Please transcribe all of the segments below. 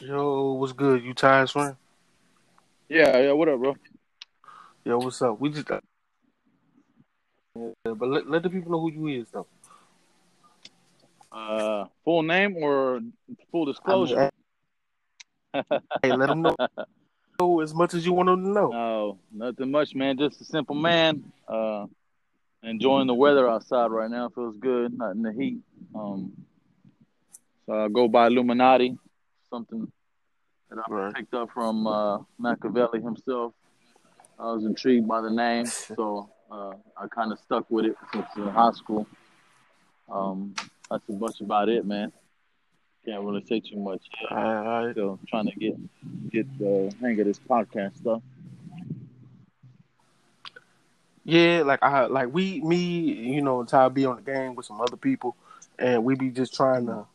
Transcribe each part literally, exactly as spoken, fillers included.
Yo, what's good? You Ty's friend? Yeah, yeah. What up, bro? Yo, what's up? We just, uh, yeah, but let, let the people know who you is, though. Uh, full name or full disclosure? I mean, hey, let them know. know as much as you want them to know. No, nothing much, man. Just a simple man. Uh, enjoying the weather outside right now. Feels good. Not in the heat. Um, so I go by Illuminati. Something that I right. picked up from uh, Machiavelli himself. I was intrigued by the name, so uh, I kind of stuck with it since uh, high school. Um, that's much about it, man. Can't really say too much. All right, all right. So trying to get get the hang of this podcast stuff. Yeah, like I like we me you know Ty be on the game with some other people, and we be just trying to.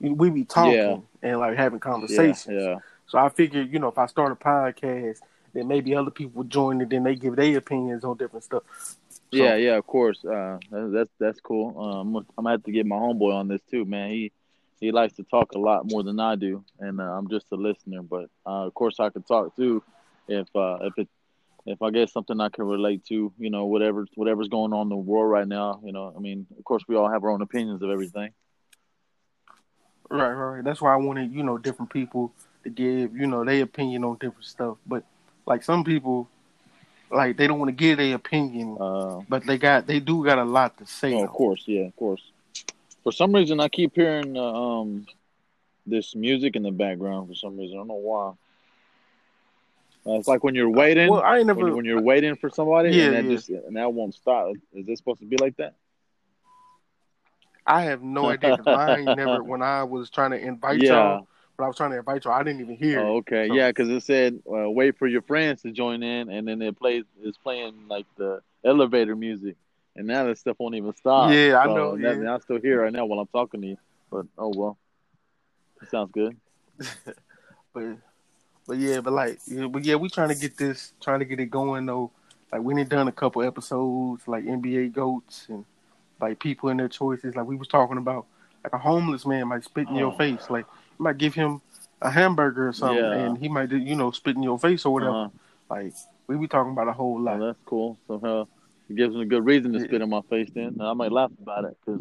We be talking yeah. and like having conversations. Yeah, yeah. So I figured, you know, if I start a podcast, then maybe other people would join it. Then they give their opinions on different stuff. So, yeah, yeah, of course. Uh, that's that's cool. Um, I'm gonna have to get my homeboy on this too, man. He he likes to talk a lot more than I do, and uh, I'm just a listener. But uh, of course, I could talk too if uh, if it if I get something I can relate to. You know, whatever whatever's going on in the world right now. You know, I mean, of course, we all have our own opinions of everything. Right, right. That's why I wanted, you know, different people to give, you know, their opinion on different stuff. But like some people, like they don't want to give their opinion, uh, but they got, they do got a lot to say. Oh, of course, yeah, of course. For some reason, I keep hearing uh, um this music in the background. For some reason, I don't know why. Uh, it's like when you're waiting. Well, I ain't never when, when you're waiting for somebody, yeah, and that yeah. just and that won't stop. Is it supposed to be like that? I have no idea. I ain't never when I was trying to invite yeah. y'all, when I was trying to invite y'all, I didn't even hear. Oh, okay, it, so. yeah, because it said uh, wait for your friends to join in, and then it plays is playing like the elevator music, and now that stuff won't even stop. Yeah, I so know. That, yeah. I still hear right now while I'm talking to you, but oh well, it sounds good. but but yeah, but like yeah, but yeah, we trying to get this, trying to get it going though. Like we done done a couple episodes, like N B A Goats and. Like people and their choices, like we was talking about, like a homeless man might spit in oh. your face, like you might give him a hamburger or something, yeah. and he might, you know, spit in your face or whatever. Uh-huh. Like we be talking about a whole lot. Oh, that's cool. Somehow uh, it gives him a good reason to yeah. spit in my face. Then I might laugh about it because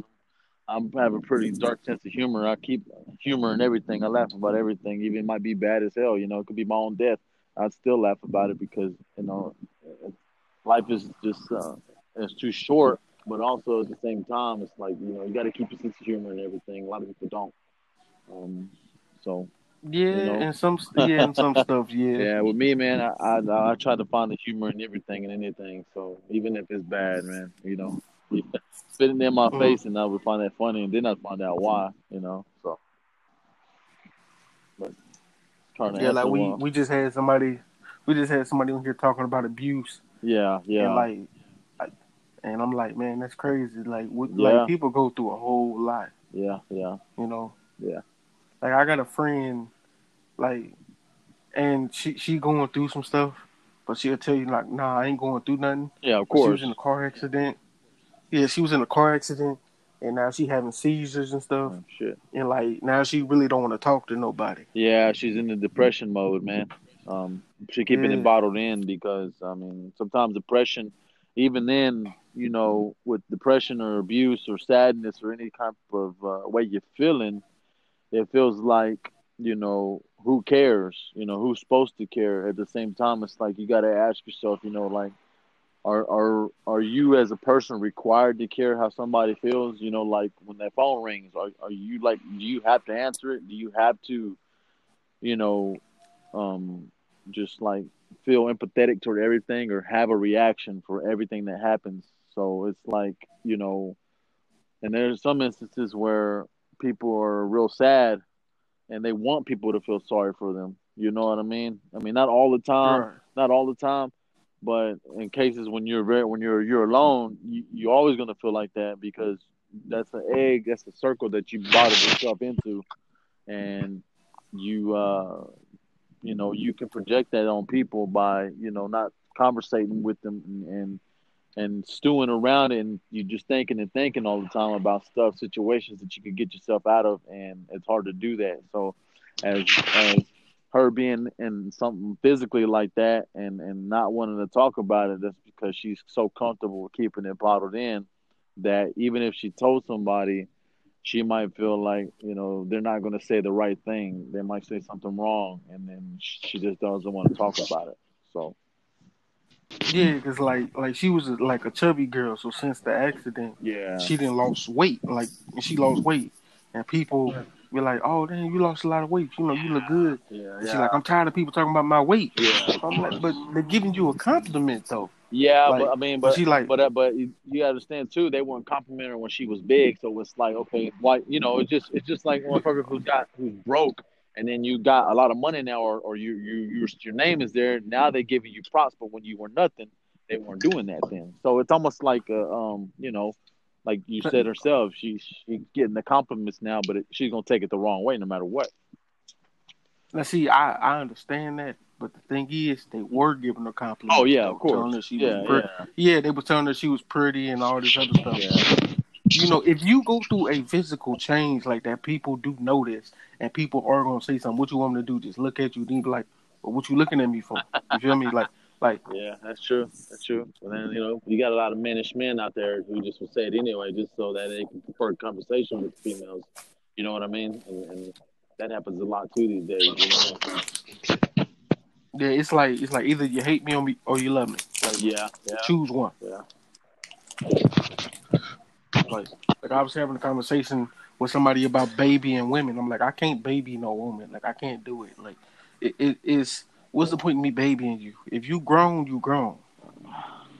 I have a pretty dark sense of humor. I keep humor and everything. I laugh about everything, even it might be bad as hell. You know, it could be my own death. I'd still laugh about it because you know, life is just uh, it's too short. But also at the same time, it's like, you know, you got to keep your sense of humor and everything. A lot of people don't. Um, so yeah, you know. and some yeah, and some stuff yeah. Yeah, with me, man, I, I I try to find the humor in everything and anything. So even if it's bad, man, you know, yeah, spitting in my mm-hmm. face, and I would find that funny, and then I'd find out why, you know. So, but trying to yeah, like we, we just had somebody, we just had somebody on here talking about abuse. Yeah, yeah, and like. And I'm like, man, that's crazy. Like, what, yeah. like people go through a whole lot. Yeah, yeah. You know? Yeah. Like, I got a friend, like, and she she going through some stuff, but she'll tell you, like, nah, I ain't going through nothing. Yeah, of course. She was in a car accident. Yeah, she was in a car accident, and now she having seizures and stuff. Oh, shit. And, like, now she really don't want to talk to nobody. Yeah, she's in the depression mode, man. Um, she keeping yeah. it bottled in because, I mean, sometimes depression, even then, you know, with depression or abuse or sadness or any type of uh, way you're feeling, it feels like, you know, who cares? You know, who's supposed to care? At the same time, it's like you got to ask yourself, you know, like, are are are you as a person required to care how somebody feels? You know, like when that phone rings, are are you like, do you have to answer it? Do you have to, you know, um, just like feel empathetic toward everything or have a reaction for everything that happens? So it's like, you know, and there's some instances where people are real sad and they want people to feel sorry for them. You know what I mean? I mean, not all the time, right. not all the time, but in cases when you're very, when you're, you're alone, you, you're always going to feel like that because that's an egg, that's a circle that you bottled yourself into. And you, uh, you know, you can project that on people by, you know, not conversating with them and, and and stewing around it, and you're just thinking and thinking all the time about stuff, situations that you could get yourself out of, and it's hard to do that. So as as her being in something physically like that and, and not wanting to talk about it, that's because she's so comfortable with keeping it bottled in that even if she told somebody, she might feel like, you know, they're not going to say the right thing. They might say something wrong, and then she just doesn't want to talk about it. So. Yeah, because, like, like she was, a, like, a chubby girl. So since the accident, yeah, she didn't lost weight. Like, she lost weight. And people were like, oh, damn, you lost a lot of weight. You know, you look good. Yeah, yeah. She's like, I'm tired of people talking about my weight. Yeah. I'm like, but they're giving you a compliment, though. Yeah, like, but I mean, but she like, but uh, but you, you understand too. They weren't complimenting her when she was big, so it's like, okay, why? You know, it's just it's just like one person who's got who's broke, and then you got a lot of money now, or or you you your your name is there now. They giving you props, but when you were nothing, they weren't doing that then. So it's almost like a, um, you know, like you said herself, she's she getting the compliments now, but it, she's gonna take it the wrong way no matter what. Now, see, I, I understand that. But the thing is, they were giving her compliments. Oh, yeah, of course. She yeah, was yeah. yeah, they were telling her she was pretty and all this other stuff. Yeah. You know, if you go through a physical change like that, people do notice, and people are going to say something. What you want me to do? Just look at you and be like, well, what you looking at me for? You feel me? Like, like. Yeah, that's true. That's true. And then, you know, you got a lot of mannish men out there who just will say it anyway just so that they can prefer conversation with females. You know what I mean? And, and that happens a lot, too, these days. You know? Yeah, it's like it's like either you hate me or, me or you love me. Like, yeah, yeah. Choose one. Yeah. Like, like I was having a conversation with somebody about babying women. I'm like, I can't baby no woman. Like, I can't do it. Like, it, it it's what's the point in me babying you? If you grown, you grown.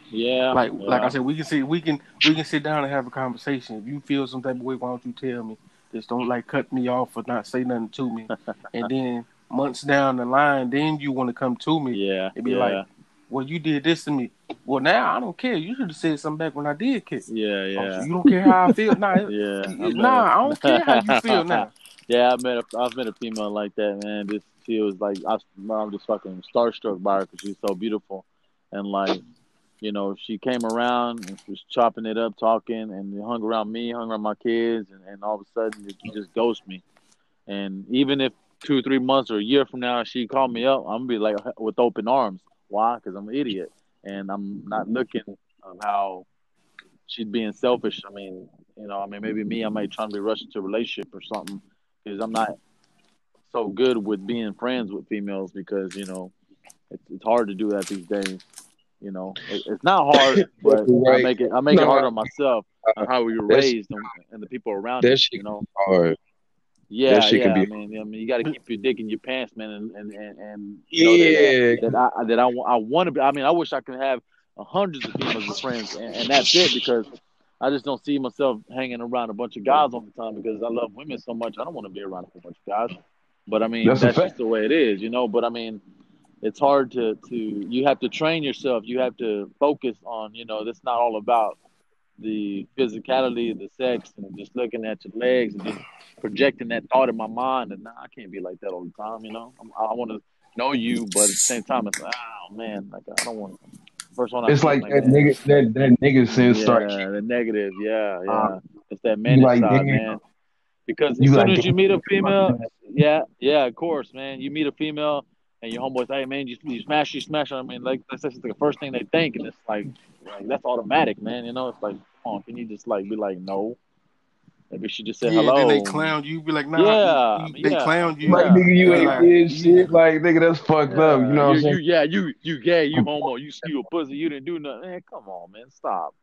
Yeah. Like yeah. like I said, we can sit we can we can sit down and have a conversation. If you feel some type of way, why don't you tell me? Just don't like cut me off or not say nothing to me, and then. Months down the line, then you want to come to me yeah, and be yeah. like, well, you did this to me. Well, now I don't care. You should have said something back when I did kiss. Yeah, yeah. Oh, so you don't care how I feel? Nah, yeah, it, nah I don't care how you feel now. Yeah, I've met, a, I've met a female like that, man. This, she was like, I, I'm just fucking starstruck by her because she's so beautiful. And like, you know, she came around and she was chopping it up, talking, and hung around me, hung around my kids, and, and all of a sudden, she just ghosted me. And even if two, three months or a year from now, she called me up, I'm gonna be like with open arms. Why? Because I'm an idiot and I'm not looking um, how she's being selfish. I mean, you know, I mean, maybe me, I might try to be rushing to a relationship or something because I'm not so good with being friends with females because, you know, it's, it's hard to do that these days. You know, it, it's not hard, but right. I make it, I make no, it hard on myself on how we were raised and, and the people around us, you know. Hard. Yeah, that shit yeah. Could be- I mean, I mean, you got to keep your dick in your pants, man, and and and, and you know, yeah, that, that I that I, I want to be. I mean, I wish I could have hundreds of females as friends, and, and that's it because I just don't see myself hanging around a bunch of guys all the time because I love women so much. I don't want to be around a bunch of guys, but I mean, that's, that's just the way it is, you know. But I mean, it's hard to to you have to train yourself. You have to focus on, you know, that's not all about the physicality, the sex, and just looking at your legs and just projecting that thought in my mind. And nah, I can't be like that all the time, you know. I'm, I want to know you, but at the same time, it's like, oh man, like I don't want. First one, I it's like, like that, that nigga, that that negative sense yeah, starts. Yeah, the negative, yeah, yeah. Um, it's that man like, side, man. Because as soon like, as you meet a female, yeah, yeah, of course, man. You meet a female, and your homeboys, hey man, you, you smash, you smash. I mean, like that's just the first thing they think, and it's like. Like, that's automatic, man. You know, it's like, come on, can you just like be like, no? Maybe she just said yeah, hello. Yeah, they clown you. Be like, nah. Yeah, you, you, they yeah. clown you. Like, nigga, you ain't did shit. Like, nigga, that's fucked yeah. up. You know what I'm saying? You, yeah, you, you gay, you homo, you steal pussy, you didn't do nothing. Man, come on, man, stop.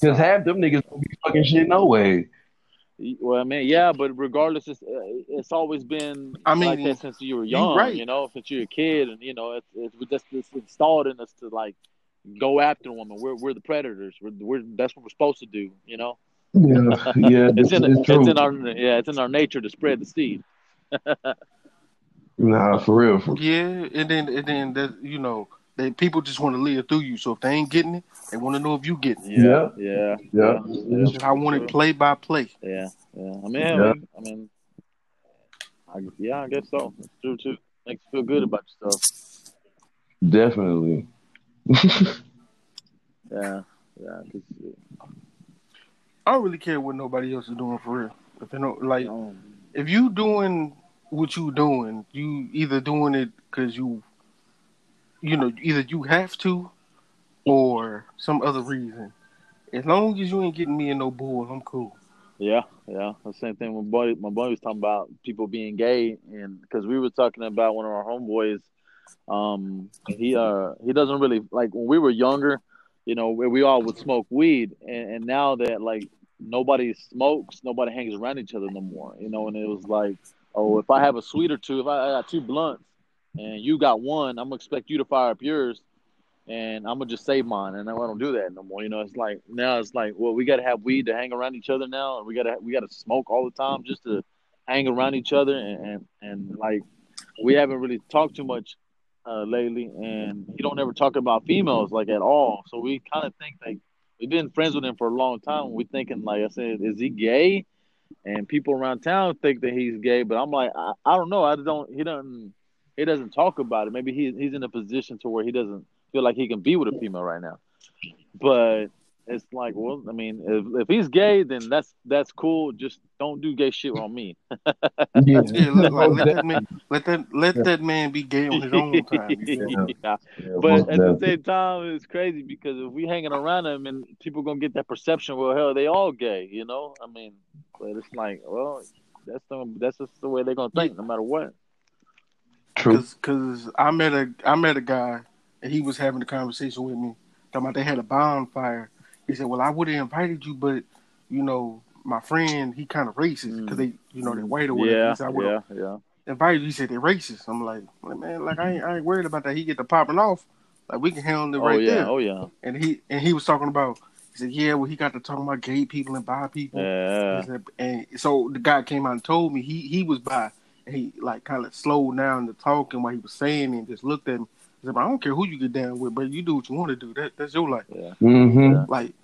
Because half them niggas don't be fucking shit no way. Well, I mean, yeah, but regardless, it's, it's always been I mean, like that since you were young. You, right. you know, since you were a kid, and you know, it's it's just it's installed in us to like. Go after a woman. We're we're the predators. We're, we're that's what we're supposed to do. You know. Yeah, yeah. it's in it's, it's in our yeah it's in our nature to spread the seed. Nah, for real. For... Yeah, and then and then that you know they people just want to live through you. So if they ain't getting it, they want to know if you getting it. Yeah, yeah, yeah. yeah. yeah. I want it play by play. Yeah, yeah. I mean, yeah. I mean, I, yeah, I guess so. It's true too. Makes you feel good about yourself. Definitely. Yeah, yeah. I, can see it. I don't really care what nobody else is doing for real. If you know, like, um, if you doing what you doing, you either doing it because you, you know, either you have to, or some other reason. As long as you ain't getting me in no bull, I'm cool. Yeah, yeah. The same thing with my buddy. My buddy was talking about people being gay, and because we were talking about one of our homeboys. Um, he uh he doesn't really like when we were younger, you know, we, we all would smoke weed, and, and now that like nobody smokes, nobody hangs around each other no more, you know. And it was like, oh, if I have a sweet or two, if I, I got two blunts, and you got one, I'm gonna expect you to fire up yours, and I'm gonna just save mine, and I don't do that no more, you know. It's like now it's like, well, we gotta have weed to hang around each other now, and we gotta we gotta smoke all the time just to hang around each other, and and, and like we haven't really talked too much. Uh, lately, and he don't ever talk about females like at all. So we kind of think like we've been friends with him for a long time. We're thinking like I said, is he gay? And people around town think that he's gay, but I'm like, I, I don't know. I don't. He doesn't. He doesn't talk about it. Maybe he he's in a position to where he doesn't feel like he can be with a female right now. But it's like, well, I mean, if, if he's gay, then that's that's cool. Just don't do gay shit on me. yeah, yeah look, like, let that man, let that let yeah. that man be gay on his own time. You know? yeah. Yeah, but at definitely. the same time, it's crazy because if we hanging around him, and people gonna get that perception, well, hell, they all gay, you know? I mean, but it's like, well, that's the that's just the way they're gonna think, no matter what. True. Because I met a I met a guy, and he was having a conversation with me talking about they had a bonfire. He said, well, I would have invited you, but, you know, my friend, he kind of racist because they, you know, they're white or whatever. Yeah, he said, I would yeah, yeah. invited you. He said, they're racist. I'm like, man, like, I ain't, I ain't worried about that. He get to popping off. Like, we can handle it oh, right yeah, there. Oh, yeah. And he and he was talking about, he said, yeah, well, he got to talking about gay people and bi people. Yeah. And, said, and so the guy came out and told me he, he was bi. And he, like, kind of slowed down the talking while he was saying it and just looked at me. I don't care who you get down with, but you do what you want to do. That that's your life. Yeah. Mm-hmm. Like,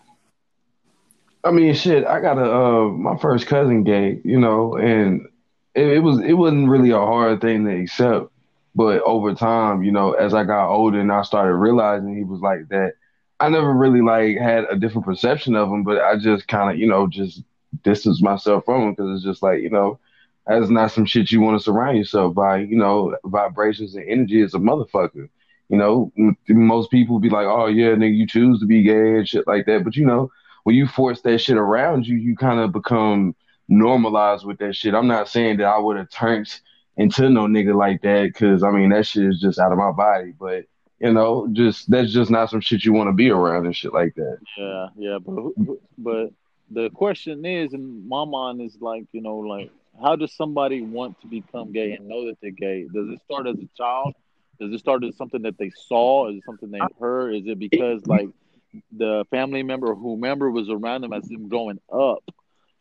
I mean, shit. I got a uh, my first cousin gay, you know, and it, it was it wasn't really a hard thing to accept. But over time, you know, as I got older and I started realizing he was like that, I never really like had a different perception of him. But I just kind of, you know, just distanced myself from him because it's just like, you know, that's not some shit you want to surround yourself by. You know, vibrations and energy is a motherfucker. You know, most people be like, oh, yeah, nigga, you choose to be gay and shit like that. But, you know, when you force that shit around you, you kind of become normalized with that shit. I'm not saying that I would have turned into no nigga like that because, I mean, that shit is just out of my body. But, you know, just that's just not some shit you want to be around and shit like that. Yeah, yeah. But, but the question is, in my mind, is like, you know, like, how does somebody want to become gay and know that they're gay? Does it start as a child? Does it start as something that they saw? Is it something they heard? Is it because, like, the family member or whomever was around them as them growing up?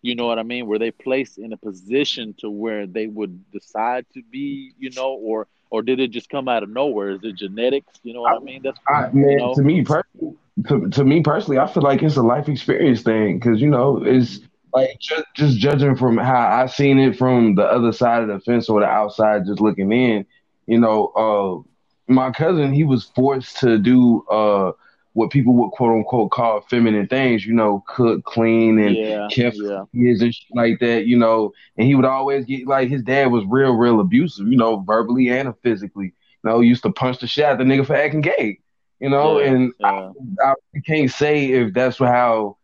You know what I mean? Were they placed in a position to where they would decide to be, you know, or or did it just come out of nowhere? Is it genetics? You know what I, I mean? That's I, you man, know? To me personally, to, to me personally, I feel like it's a life experience thing because, you know, it's like ju- just judging from how I seen it from the other side of the fence or the outside, just looking in. You know, uh, my cousin, he was forced to do uh, what people would quote unquote call feminine things, you know, cook, clean, and yeah, care for kids and shit like that, you know. And he would always get, like, his dad was real, real abusive, you know, verbally and physically. You know, used to punch the shit out the nigga for acting gay, you know. Yeah, and yeah. I, I can't say if that's how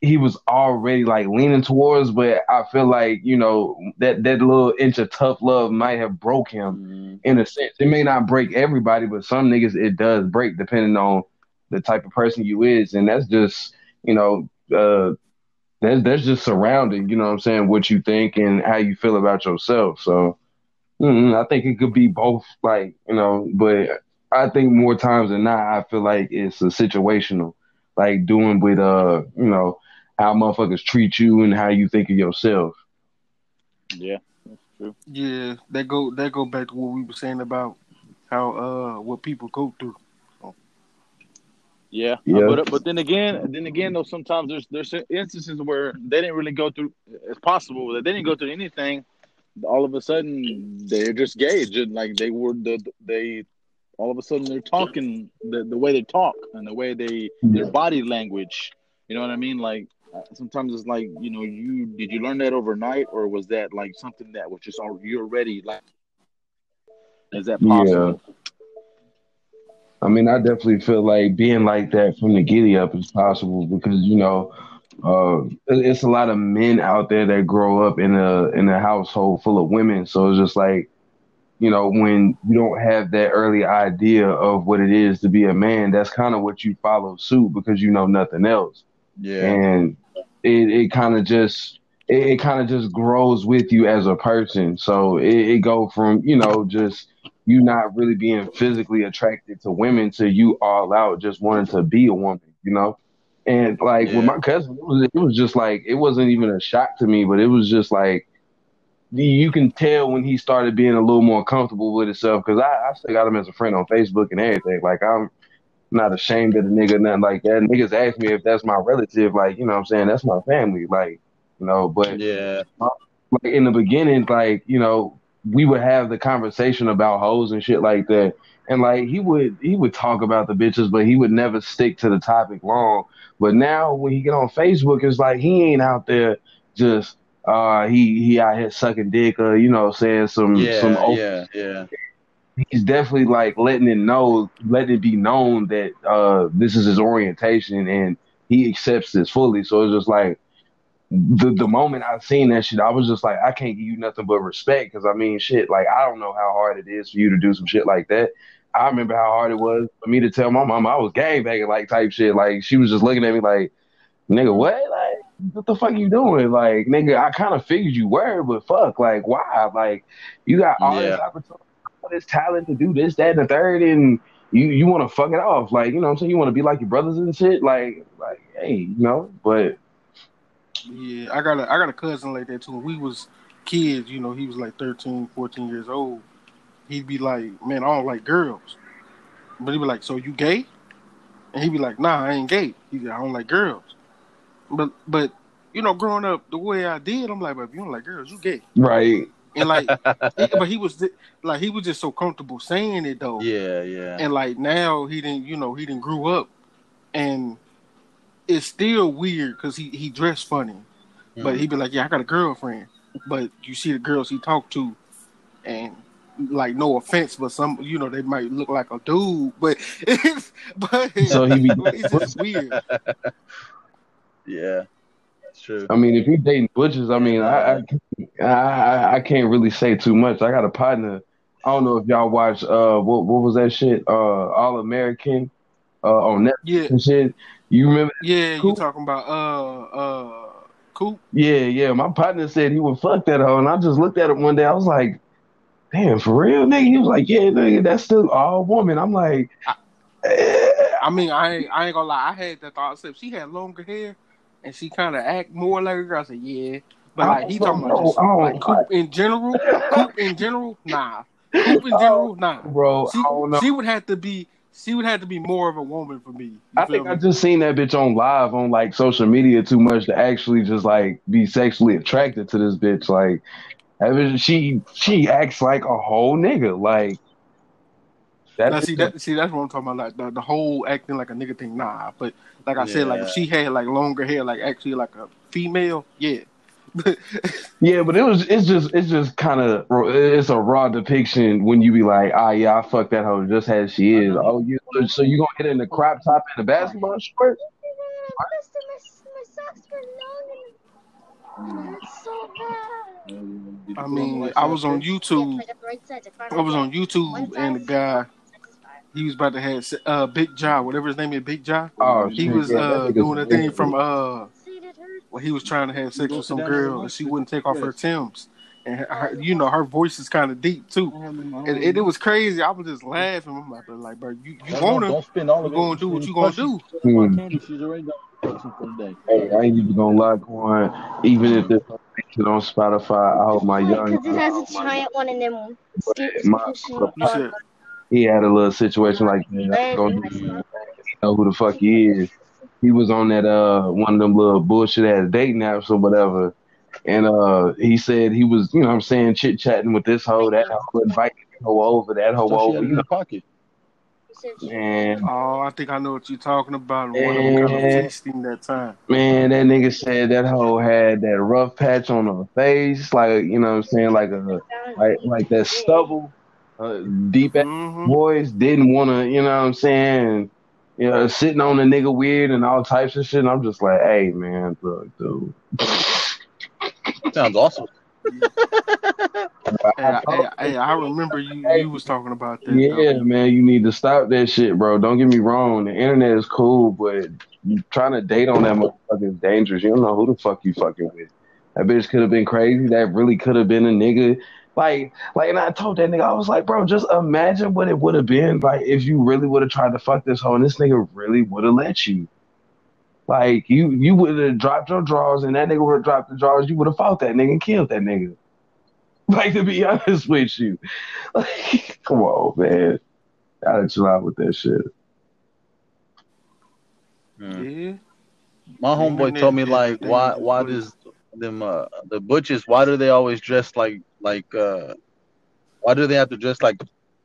he was already, like, leaning towards, but I feel like, you know, that, that little inch of tough love might have broke him. Mm-hmm. In a sense, it may not break everybody, but some niggas it does break depending on the type of person you is. And that's just, you know, uh, that's, that's just surrounding, you know what I'm saying, what you think and how you feel about yourself. So mm, I think it could be both, like, you know, but I think more times than not, I feel like it's a situational, like doing with, uh, you know, how motherfuckers treat you and how you think of yourself. Yeah. Yeah, that go that go back to what we were saying about how uh what people go through. Yeah, yeah. Uh, but but then again, then again, though, sometimes there's there's instances where they didn't really go through. It's possible that they didn't go through anything. All of a sudden, they're just gay, just like they were. The, they All of a sudden, they're talking the, the way they talk and the way they their body language. You know what I mean? Like sometimes it's like, you know, you did you learn that overnight, or was that like something that was just all, you're already like? Is that possible? Yeah. I mean, I definitely feel like being like that from the giddy up is possible because, you know, uh, it's a lot of men out there that grow up in a in a household full of women. So it's just like, you know, when you don't have that early idea of what it is to be a man, that's kind of what you follow suit because you know nothing else. Yeah. And it, it kind of just it, it kind of just grows with you as a person. So it, it go from, you know, just you not really being physically attracted to women till you all out just wanting to be a woman, you know? And like yeah. with my cousin, it was, it was just like, it wasn't even a shock to me, but it was just like, you can tell when he started being a little more comfortable with himself. Cause I, I still got him as a friend on Facebook and everything. Like I'm not ashamed of the nigga, nothing like that. Niggas ask me if that's my relative. Like, you know what I'm saying? That's my family. Like, you know, but yeah, like in the beginning, like, you know, we would have the conversation about hoes and shit like that. And like, he would, he would talk about the bitches, but he would never stick to the topic long. But now when he get on Facebook, it's like, he ain't out there just, uh, he, he out here sucking dick or, you know, saying some, yeah, some, open yeah, yeah. He's definitely like letting it know, letting it be known that, uh, this is his orientation and he accepts this fully. So it's just like, The the moment I seen that shit, I was just like, I can't give you nothing but respect because, I mean, shit, like, I don't know how hard it is for you to do some shit like that. I remember how hard it was for me to tell my mom I was gangbanging, like, type shit. Like, she was just looking at me like, nigga, what? Like, what the fuck you doing? Like, nigga, I kind of figured you were, but fuck, like, why? Like, you got all yeah. this opportunity, all this talent to do this, that, and the third, and you, you want to fuck it off. Like, you know what I'm saying? You want to be like your brothers and shit? Like, like, hey, you know, but... Yeah, I got a I got a cousin like that too. When we was kids, you know, he was like thirteen, fourteen years old. He'd be like, man, I don't like girls. But he'd be like, so you gay? And he'd be like, nah, I ain't gay. He said, I don't like girls. But but you know, growing up the way I did, I'm like, but if you don't like girls, you gay. Right. And like but he was like he was just so comfortable saying it though. Yeah, yeah. And like now he didn't you know, he didn't grew up and it's still weird because he, he dressed funny. Mm-hmm. But he'd be like, yeah, I got a girlfriend. But you see the girls he talked to and, like, no offense, but some, you know, they might look like a dude. But it's, but, so he be- but it's just weird. Yeah, that's true. I mean, if you're dating butchers, I mean, I I, I, I can't really say too much. I got a partner. I don't know if y'all watch, uh, what, what was that shit? Uh, All American uh, on Netflix yeah. and shit. You remember? Yeah, Coop? You talking about uh uh Coop? Yeah, yeah. My partner said he would fuck that hoe, and I just looked at it one day. I was like, "Damn, for real, nigga." He was like, "Yeah, nigga, that's still all woman." I'm like, I, eh. I mean, I ain't, I ain't gonna lie. I had that thought. Except she had longer hair, and she kind of act more like a girl. I said, "Yeah," but like he talking know. about just, like know. Coop in general. Coop in general, nah. Coop in general, nah. Bro, she, I don't know. She would have to be. She would have to be more of a woman for me. You I think me? I just seen that bitch on live on like social media too much to actually just like be sexually attracted to this bitch. Like, I mean, she she acts like a whole nigga. Like, that see that see that's what I'm talking about. Like the, the whole acting like a nigga thing. Nah, but like I yeah. said, like if she had like longer hair, like actually like a female, yeah. yeah, but it was it's just it's just kind of it's a raw depiction when you be like, ah, oh, yeah, I fuck that hoe just as she is. Oh, you so you gonna get in the crop top and the basketball shorts? I mean, I was on YouTube. I was on YouTube, and the guy he was about to have uh, Big Ja, whatever his name is, Big Ja. Oh, he was uh, doing a thing from uh. Well, he was trying to have sex with some girl, and she wouldn't take off her Timbs. And, her, you know, her voice is kind of deep, too. And, and it was crazy. I was just laughing. I'm like, like bro, you, you want her. You're going to do what you're going to do. Mm. Hey, I ain't even going to lie, Kwon. Even if this is on Spotify, I hope my young... Because it has a giant one in them. My, he had a little situation like that. I know who the fuck he is. He was on that uh one of them little bullshit ass dating apps or whatever, and uh he said he was you know what I'm saying chit chatting with this hoe that hoe inviting that hoe over that hoe so over you know pocket. Man. Oh, I think I know what you're talking about. One of them kind of tasting that time. Man, that nigga said that hoe had that rough patch on her face, like, you know what I'm saying, like a like like that stubble. Uh, deep ass mm-hmm. voice, didn't want to, you know what I'm saying, you know, sitting on the nigga weird and all types of shit. And I'm just like, hey man, look, dude. Sounds awesome. Hey, I, I, I, I remember you, you was talking about that. Yeah, though. Man, you need to stop that shit, bro. Don't get me wrong. The internet is cool, but you trying to date on that motherfucker is dangerous. You don't know who the fuck you fucking with. That bitch could have been crazy. That really could have been a nigga. Like, like, and I told that nigga, I was like, bro, just imagine what it would have been, like, if you really would have tried to fuck this hoe and this nigga really would have let you. Like, you, you would have dropped your drawers and that nigga would have dropped the drawers. You would have fought that nigga and killed that nigga. Like, to be honest with you. Like, come on, man. Gotta chill out with that shit. Yeah. My homeboy told me, like, why why does them uh, the butchers, why do they always dress like like uh, why do they have to dress like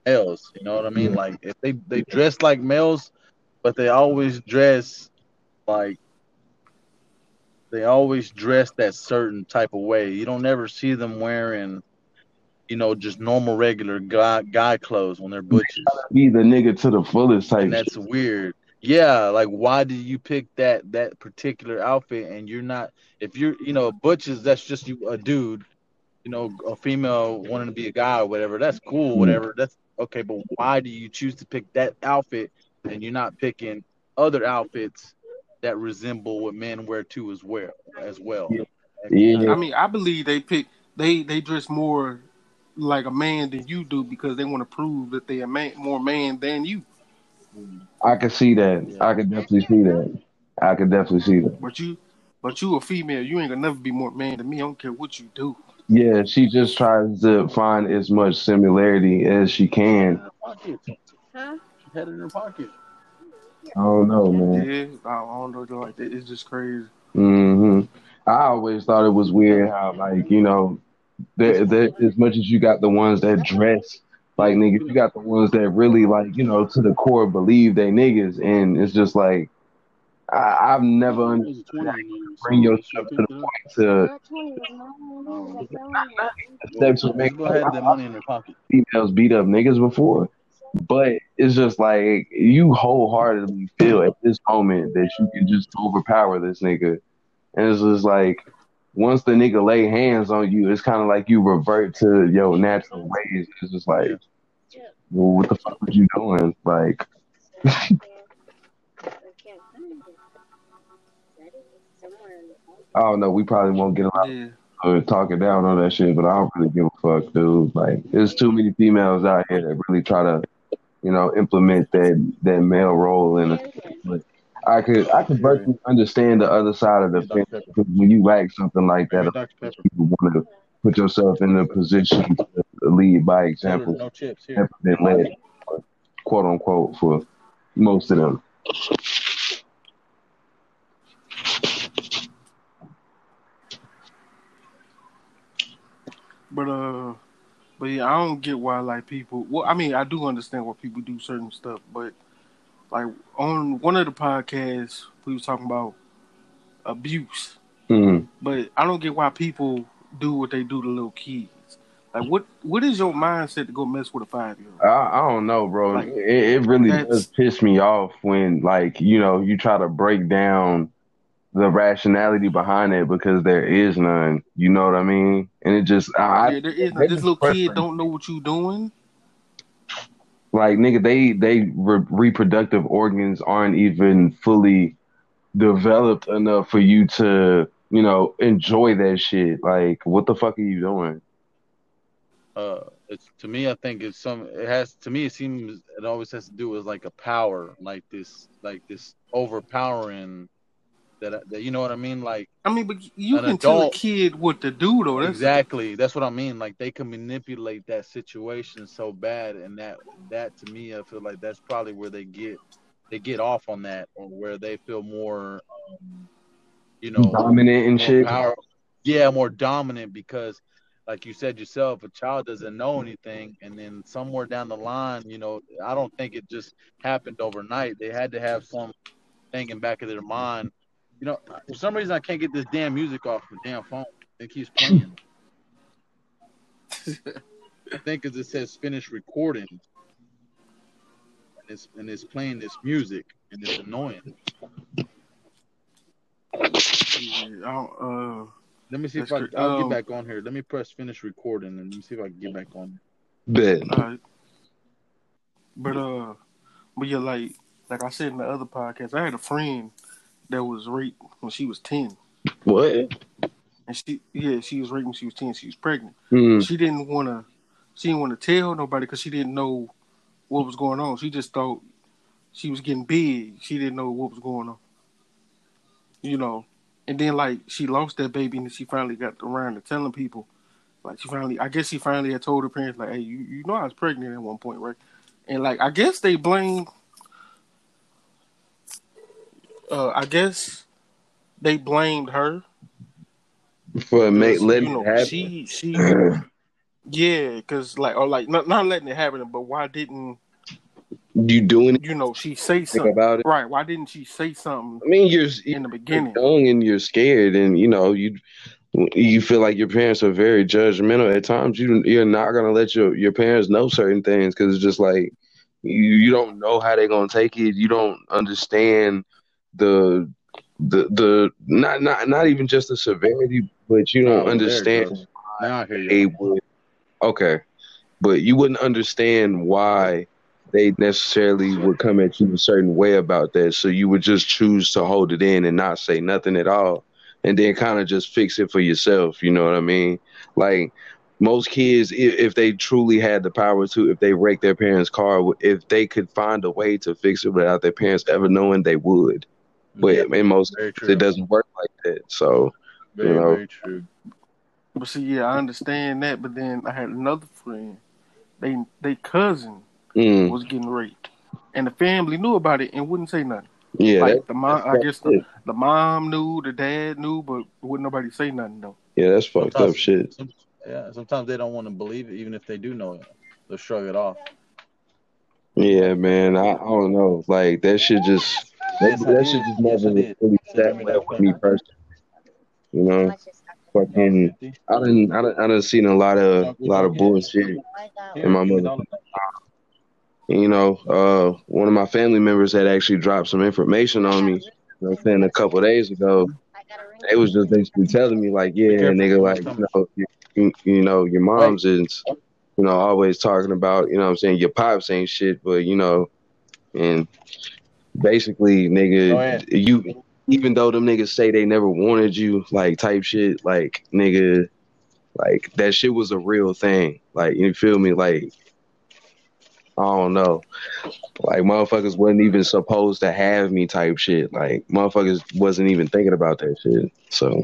males? You know what I mean? Like, if they, they dress like males, but they always dress like they always dress that certain type of way. You don't ever see them wearing, you know, just normal regular guy guy clothes when they're butchers. Be the nigga to the fullest type. And that's weird. Yeah, like, why did you pick that that particular outfit? And you're not, if you're, you know, butchers, that's just you, a dude, you know, a female wanting to be a guy or whatever. That's cool, whatever. That's okay, but why do you choose to pick that outfit and you're not picking other outfits that resemble what men wear too as well? As well, yeah. I mean, I believe they pick they they dress more like a man than you do because they want to prove that they are man, more man than you. I can see that. Yeah. I can definitely see that. I can definitely see that. But you, but you a female. You ain't gonna never be more man than me. I don't care what you do. Yeah, she just tries to find as much similarity as she can. Huh? She had it in her pocket. I don't know, man. Yeah, I don't know. Like, it's just crazy. Mm-hmm. I always thought it was weird how, like, you know, they're, they're, as much as you got the ones that dress like niggas, you got the ones that really, like, you know, to the core believe they niggas, and it's just like I, I've never understood how you bring yourself to the point to step to make females beat up niggas before, but it's just like you wholeheartedly feel at this moment that you can just overpower this nigga, and it's just like, once the nigga lay hands on you, it's kind of like you revert to your natural ways. It's just like, well, what the fuck were you doing? Like, I don't know. We probably won't get a lot yeah. of talking down on that shit, but I don't really give a fuck, dude. Like, there's too many females out here that really try to, you know, implement that, that male role in a like, I could I could virtually understand the other side of the fence, because when you lack something like that, people want to put yourself in a position to lead by example. No chips here. Never been led, quote unquote, for most of them. But uh, but yeah, I don't get why, like, people. Well, I mean, I do understand why people do certain stuff, but. Like, on one of the podcasts, we was talking about abuse. Mm-hmm. But I don't get why people do what they do to little kids. Like, what, what is your mindset to go mess with a five-year-old? I, I don't know, bro. Like, it, it really does piss me off when, like, you know, you try to break down the rationality behind it because there is none. You know what I mean? And it just... I, yeah, there is none. This little kid don't know what you're doing. Like, nigga, they, they re- reproductive organs aren't even fully developed enough for you to, you know, enjoy that shit. Like, what the fuck are you doing? Uh, it's, to me, I think it's some, it has, to me, it seems, it always has to do with, like, a power, like this, like this overpowering that, that you know what I mean? Like, I mean, but you can adult, tell a kid what to do, though. That's exactly. That's what I mean. Like, they can manipulate that situation so bad, and that, that to me, I feel like that's probably where they get they get off on that, or where they feel more, um, you know, dominant and shit. Power, yeah, more dominant because like you said yourself, a child doesn't know anything. And then somewhere down the line, you know, I don't think it just happened overnight. They had to have some thing in back of their mind. You know, for some reason, I can't get this damn music off the damn phone. It keeps playing. I think because it says finish recording. And it's, and it's playing this music. And it's annoying. Uh, let me see if I can um, get back on here. Let me press finish recording and let me see if I can get back on. Bet. All right. But uh, but yeah, like like I said in the other podcast, I had a friend that was raped when she was ten. What? And she yeah, she was raped when she was ten. She was pregnant. Mm. She didn't wanna she didn't wanna tell nobody because she didn't know what was going on. She just thought she was getting big. She didn't know what was going on. You know. And then, like, she lost that baby, and then she finally got around to telling people. Like, she finally, I guess she finally had told her parents, like, hey, you, you know I was pregnant at one point, right? And, like, I guess they blame, uh, I guess they blamed her. For make, letting you know, it happen. She, she, yeah, because, like, or, like, not, not letting it happen, but why didn't you doing it? You know, she say something about it, right? Why didn't she say something? I mean, you're in the beginning, you're young and you're scared, and you know you you feel like your parents are very judgmental at times. You you're not gonna let your, your parents know certain things because it's just like you, you don't know how they're gonna take it. You don't understand the the the not not not even just the severity, but you don't oh, understand why they would. Okay, but you wouldn't understand why they necessarily would come at you a certain way about that. So you would just choose to hold it in and not say nothing at all. And then kind of just fix it for yourself. You know what I mean? Like most kids, if, if they truly had the power to, if they wrecked their parents' car, if they could find a way to fix it without their parents ever knowing, they would. But yeah, in most cases, it doesn't work like that. So, very, you know. Very true. But see, yeah, I understand that. But then I had another friend. They, they cousin. Mm. Was getting raped, and the family knew about it and wouldn't say nothing. Yeah, like that, the mom, I guess the, the mom knew, the dad knew, but wouldn't nobody say nothing though. Yeah, that's fucked sometimes, up shit. Some, yeah, sometimes they don't want to believe it, even if they do know it. They'll shrug it off. Yeah, man, I, I don't know. Like that shit just that, that shit just never really sat with me personally. You know. Fucking, I didn't, I didn't, I didn't seen a lot of, a lot of bullshit in my mother. You know, uh, one of my family members had actually dropped some information on me, you know what I'm saying, a couple of days ago. They was just basically telling me, like, yeah, nigga, like, you know, you, you know, your mom's is, you know, always talking about, you know what I'm saying, your pops ain't shit, but, you know, and basically, nigga, you, even though them niggas say they never wanted you, like, type shit, like, nigga, like, that shit was a real thing. Like, you feel me? Like, I don't know. Like, motherfuckers wasn't even supposed to have me type shit. Like, motherfuckers wasn't even thinking about that shit. So,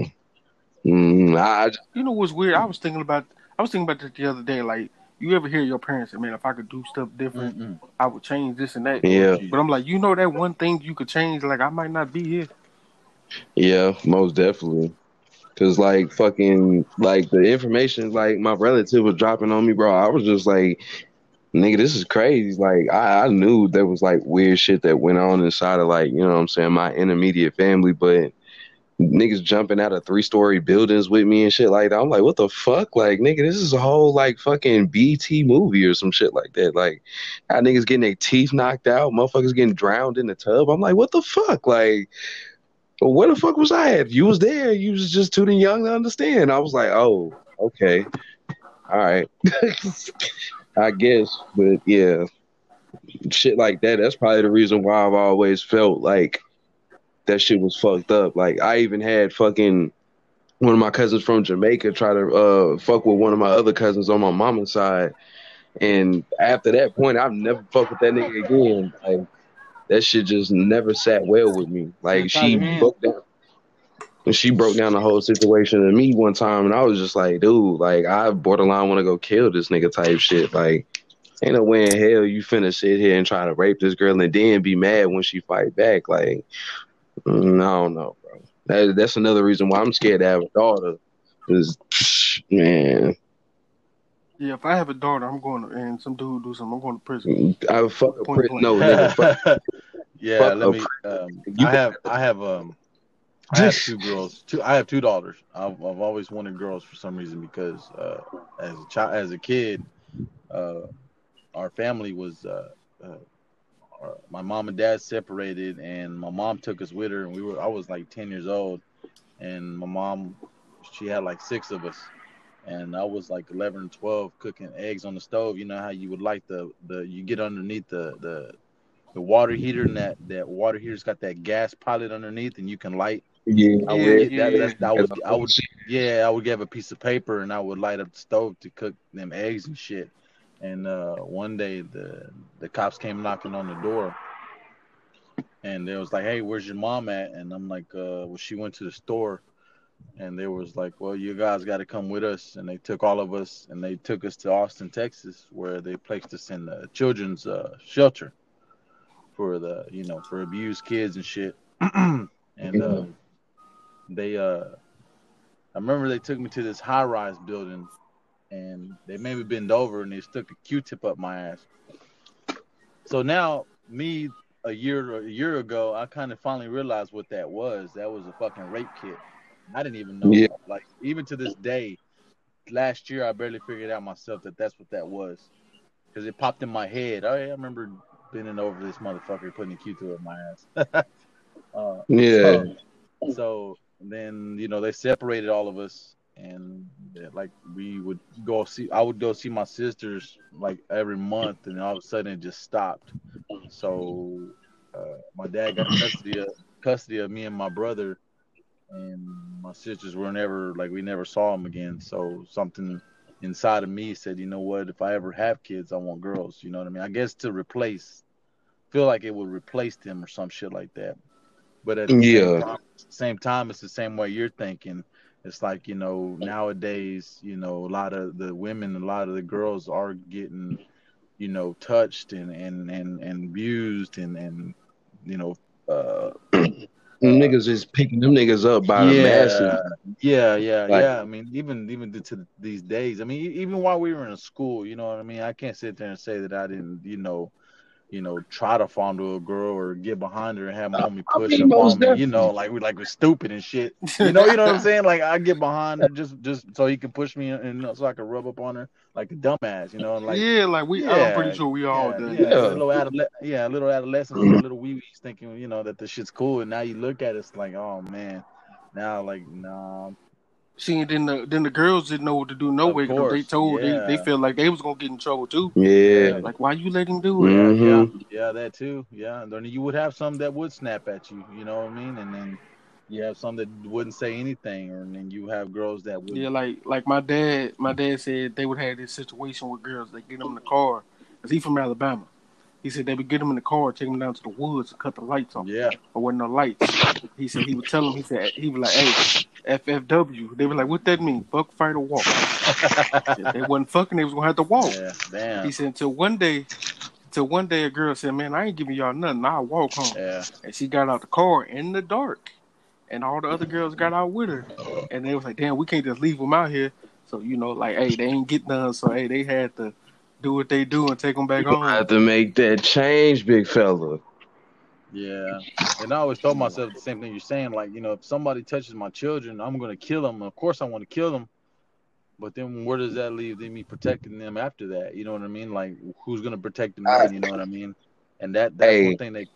mm, I... You know what's weird? I was thinking about... I was thinking about this the other day. Like, you ever hear your parents say, man, if I could do stuff different, mm-hmm. I would change this and that. Yeah. But I'm like, you know that one thing you could change? Like, I might not be here. Yeah, most definitely. Because, like, fucking... Like, the information, like, my relative was dropping on me, bro. I was just like... Nigga, this is crazy. Like, I, I knew there was, like, weird shit that went on inside of, like, you know what I'm saying, my intermediate family, but niggas jumping out of three-story buildings with me and shit like that. I'm like, what the fuck? Like, nigga, this is a whole, like, fucking B T movie or some shit like that. Like, how niggas getting their teeth knocked out, motherfuckers getting drowned in the tub. I'm like, what the fuck? Like, where the fuck was I at? You was there. You was just too young to understand. I was like, oh, okay. All right. I guess, but yeah, shit like that. That's probably the reason why I've always felt like that shit was fucked up. Like, I even had fucking one of my cousins from Jamaica try to uh, fuck with one of my other cousins on my mama's side. And after that point, I've never fucked with that nigga again. Like, that shit just never sat well with me. Like, she broke down. And she broke down the whole situation to me one time, and I was just like, dude, like, I borderline want to go kill this nigga type shit. Like, ain't no way in hell you finna sit here and try to rape this girl and then be mad when she fight back. Like, I don't know, bro. That, that's another reason why I'm scared to have a daughter. Is, man, Yeah, if I have a daughter, I'm going to, and some dude do something, I'm going to prison. I would fuck a prison. No, nigga, fuck. Yeah, fuck let me. Um, I have, I have, um, I have two girls. Two, I have two daughters. I've, I've always wanted girls for some reason because uh, as a child, as a kid, uh, our family was. Uh, uh, our, my mom and dad separated, and my mom took us with her, and we were. I was like ten years old, and my mom, she had like six of us. And I was like eleven, twelve, cooking eggs on the stove. You know how you would like the, the you get underneath the, the the water heater, and that, that water heater's got that gas pilot underneath, and you can light. Yeah, I would yeah, get that, yeah. That's, I would, I would, yeah, I would get a piece of paper, and I would light up the stove to cook them eggs and shit. And uh, one day the the cops came knocking on the door, and they was like, "Hey, where's your mom at?" And I'm like, uh, "Well, she went to the store." And they was like, "Well, you guys got to come with us." And they took all of us, and they took us to Austin, Texas, where they placed us in the children's uh, shelter for the, you know, for abused kids and shit. And uh, they, uh, I remember they took me to this high-rise building, and they made me bend over, and they stuck a Q-tip up my ass. So now, me a year a year ago, I kind of finally realized what that was. That was a fucking rape kit. I didn't even know. Yeah. Like, even to this day, last year, I barely figured out myself that that's what that was. Because it popped in my head. I, I remember bending over this motherfucker, putting a Q-tip in my ass. uh, yeah. So, so then, you know, they separated all of us. And, like, we would go see, I would go see my sisters, like, every month. And all of a sudden, it just stopped. So, uh, my dad got custody of, custody of me and my brother. And my sisters were never, like, we never saw them again. So something inside of me said, you know what, if I ever have kids, I want girls. You know what I mean? I guess to replace, feel like it would replace them or some shit like that. But at the yeah. same, time, same time, it's the same way you're thinking. It's like, you know, nowadays, you know, a lot of the women, a lot of the girls are getting, you know, touched and, and, and, and abused and, and, you know, uh, them niggas is picking them niggas up by the yeah, masses. Yeah, yeah, like, yeah. I mean, even even to these days. I mean, even while we were in school, you know what I mean. I can't sit there and say that I didn't, you know, you know, try to fondle a girl or get behind her and have my homie push up on me. You know, like we like we're stupid and shit. You know, you know what I'm saying? Like I get behind her just just so he can push me and so I can rub up on her like a dumbass. You know, and like yeah, like we. Yeah, I'm pretty sure we all yeah, done. Yeah, yeah. A little adole- yeah, a little adolescence, a little wee wee's thinking, you know, that this shit's cool, and now you look at it, it's like, oh man, now like nah. See, then the then the girls didn't know what to do. No way, because they told yeah. they, they felt like they was gonna get in trouble too. Yeah, like why you let him do it? Mm-hmm. Yeah, yeah, that too. Yeah, and then you would have some that would snap at you. You know what I mean? And then you have some that wouldn't say anything, or and then you have girls that would. Yeah, like like my dad. My dad said they would have this situation with girls. They get them in the car. Cause he from Alabama. He said they would get him in the car, take him down to the woods, and cut the lights off. Yeah, or wasn't no lights. He said he would tell him. He said he was like, "Hey, F F W." They were like, "What that mean? Fuck, fight, or walk?" They wasn't fucking. They was gonna have to walk. Yeah, damn. He said until one day, until one day a girl said, "Man, I ain't giving y'all nothing. I'll walk home." Yeah. And she got out the car in the dark, and all the other girls got out with her, and they was like, "Damn, we can't just leave them out here." So you know, like, hey, they ain't get none. So hey, they had to. Do what they do and take them back on. I have to make that change, big fella. Yeah. And I always told myself the same thing you're saying. Like, you know, if somebody touches my children, I'm going to kill them. Of course I want to kill them. But then where does that leave me protecting them after that? You know what I mean? Like, who's going to protect them? I, you know what I mean? And that that's hey. one thing that,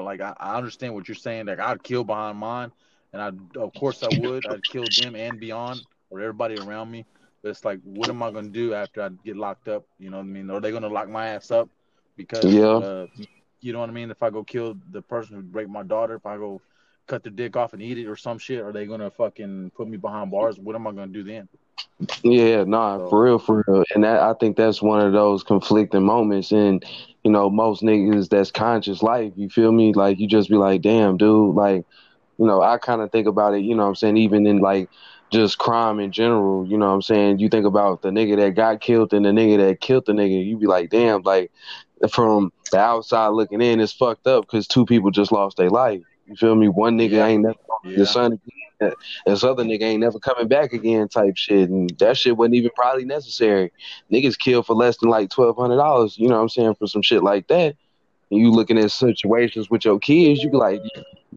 like, I, I understand what you're saying. Like, I'd kill behind mine. And I, of course I would. I'd kill them and beyond or everybody around me. It's like, what am I going to do after I get locked up? You know what I mean? Are they going to lock my ass up? Because, yeah. uh, you know what I mean? If I go kill the person who raped my daughter, if I go cut their dick off and eat it or some shit, are they going to fucking put me behind bars? What am I going to do then? Yeah, nah, so. for real, for real. And that, I think that's one of those conflicting moments. And, you know, most niggas that's conscious life, you feel me? Like, you just be like, damn, dude. Like, you know, I kind of think about it, you know what I'm saying? Even in, like, just crime in general, you know what I'm saying? You think about the nigga that got killed and the nigga that killed the nigga, you be like, damn, like, from the outside looking in, it's fucked up because two people just lost their life. You feel me? One nigga yeah. ain't never yeah. your son again. This other nigga ain't never coming back again type shit. And that shit wasn't even probably necessary. Niggas killed for less than like twelve hundred dollars, you know what I'm saying, for some shit like that. And you looking at situations with your kids, you be like,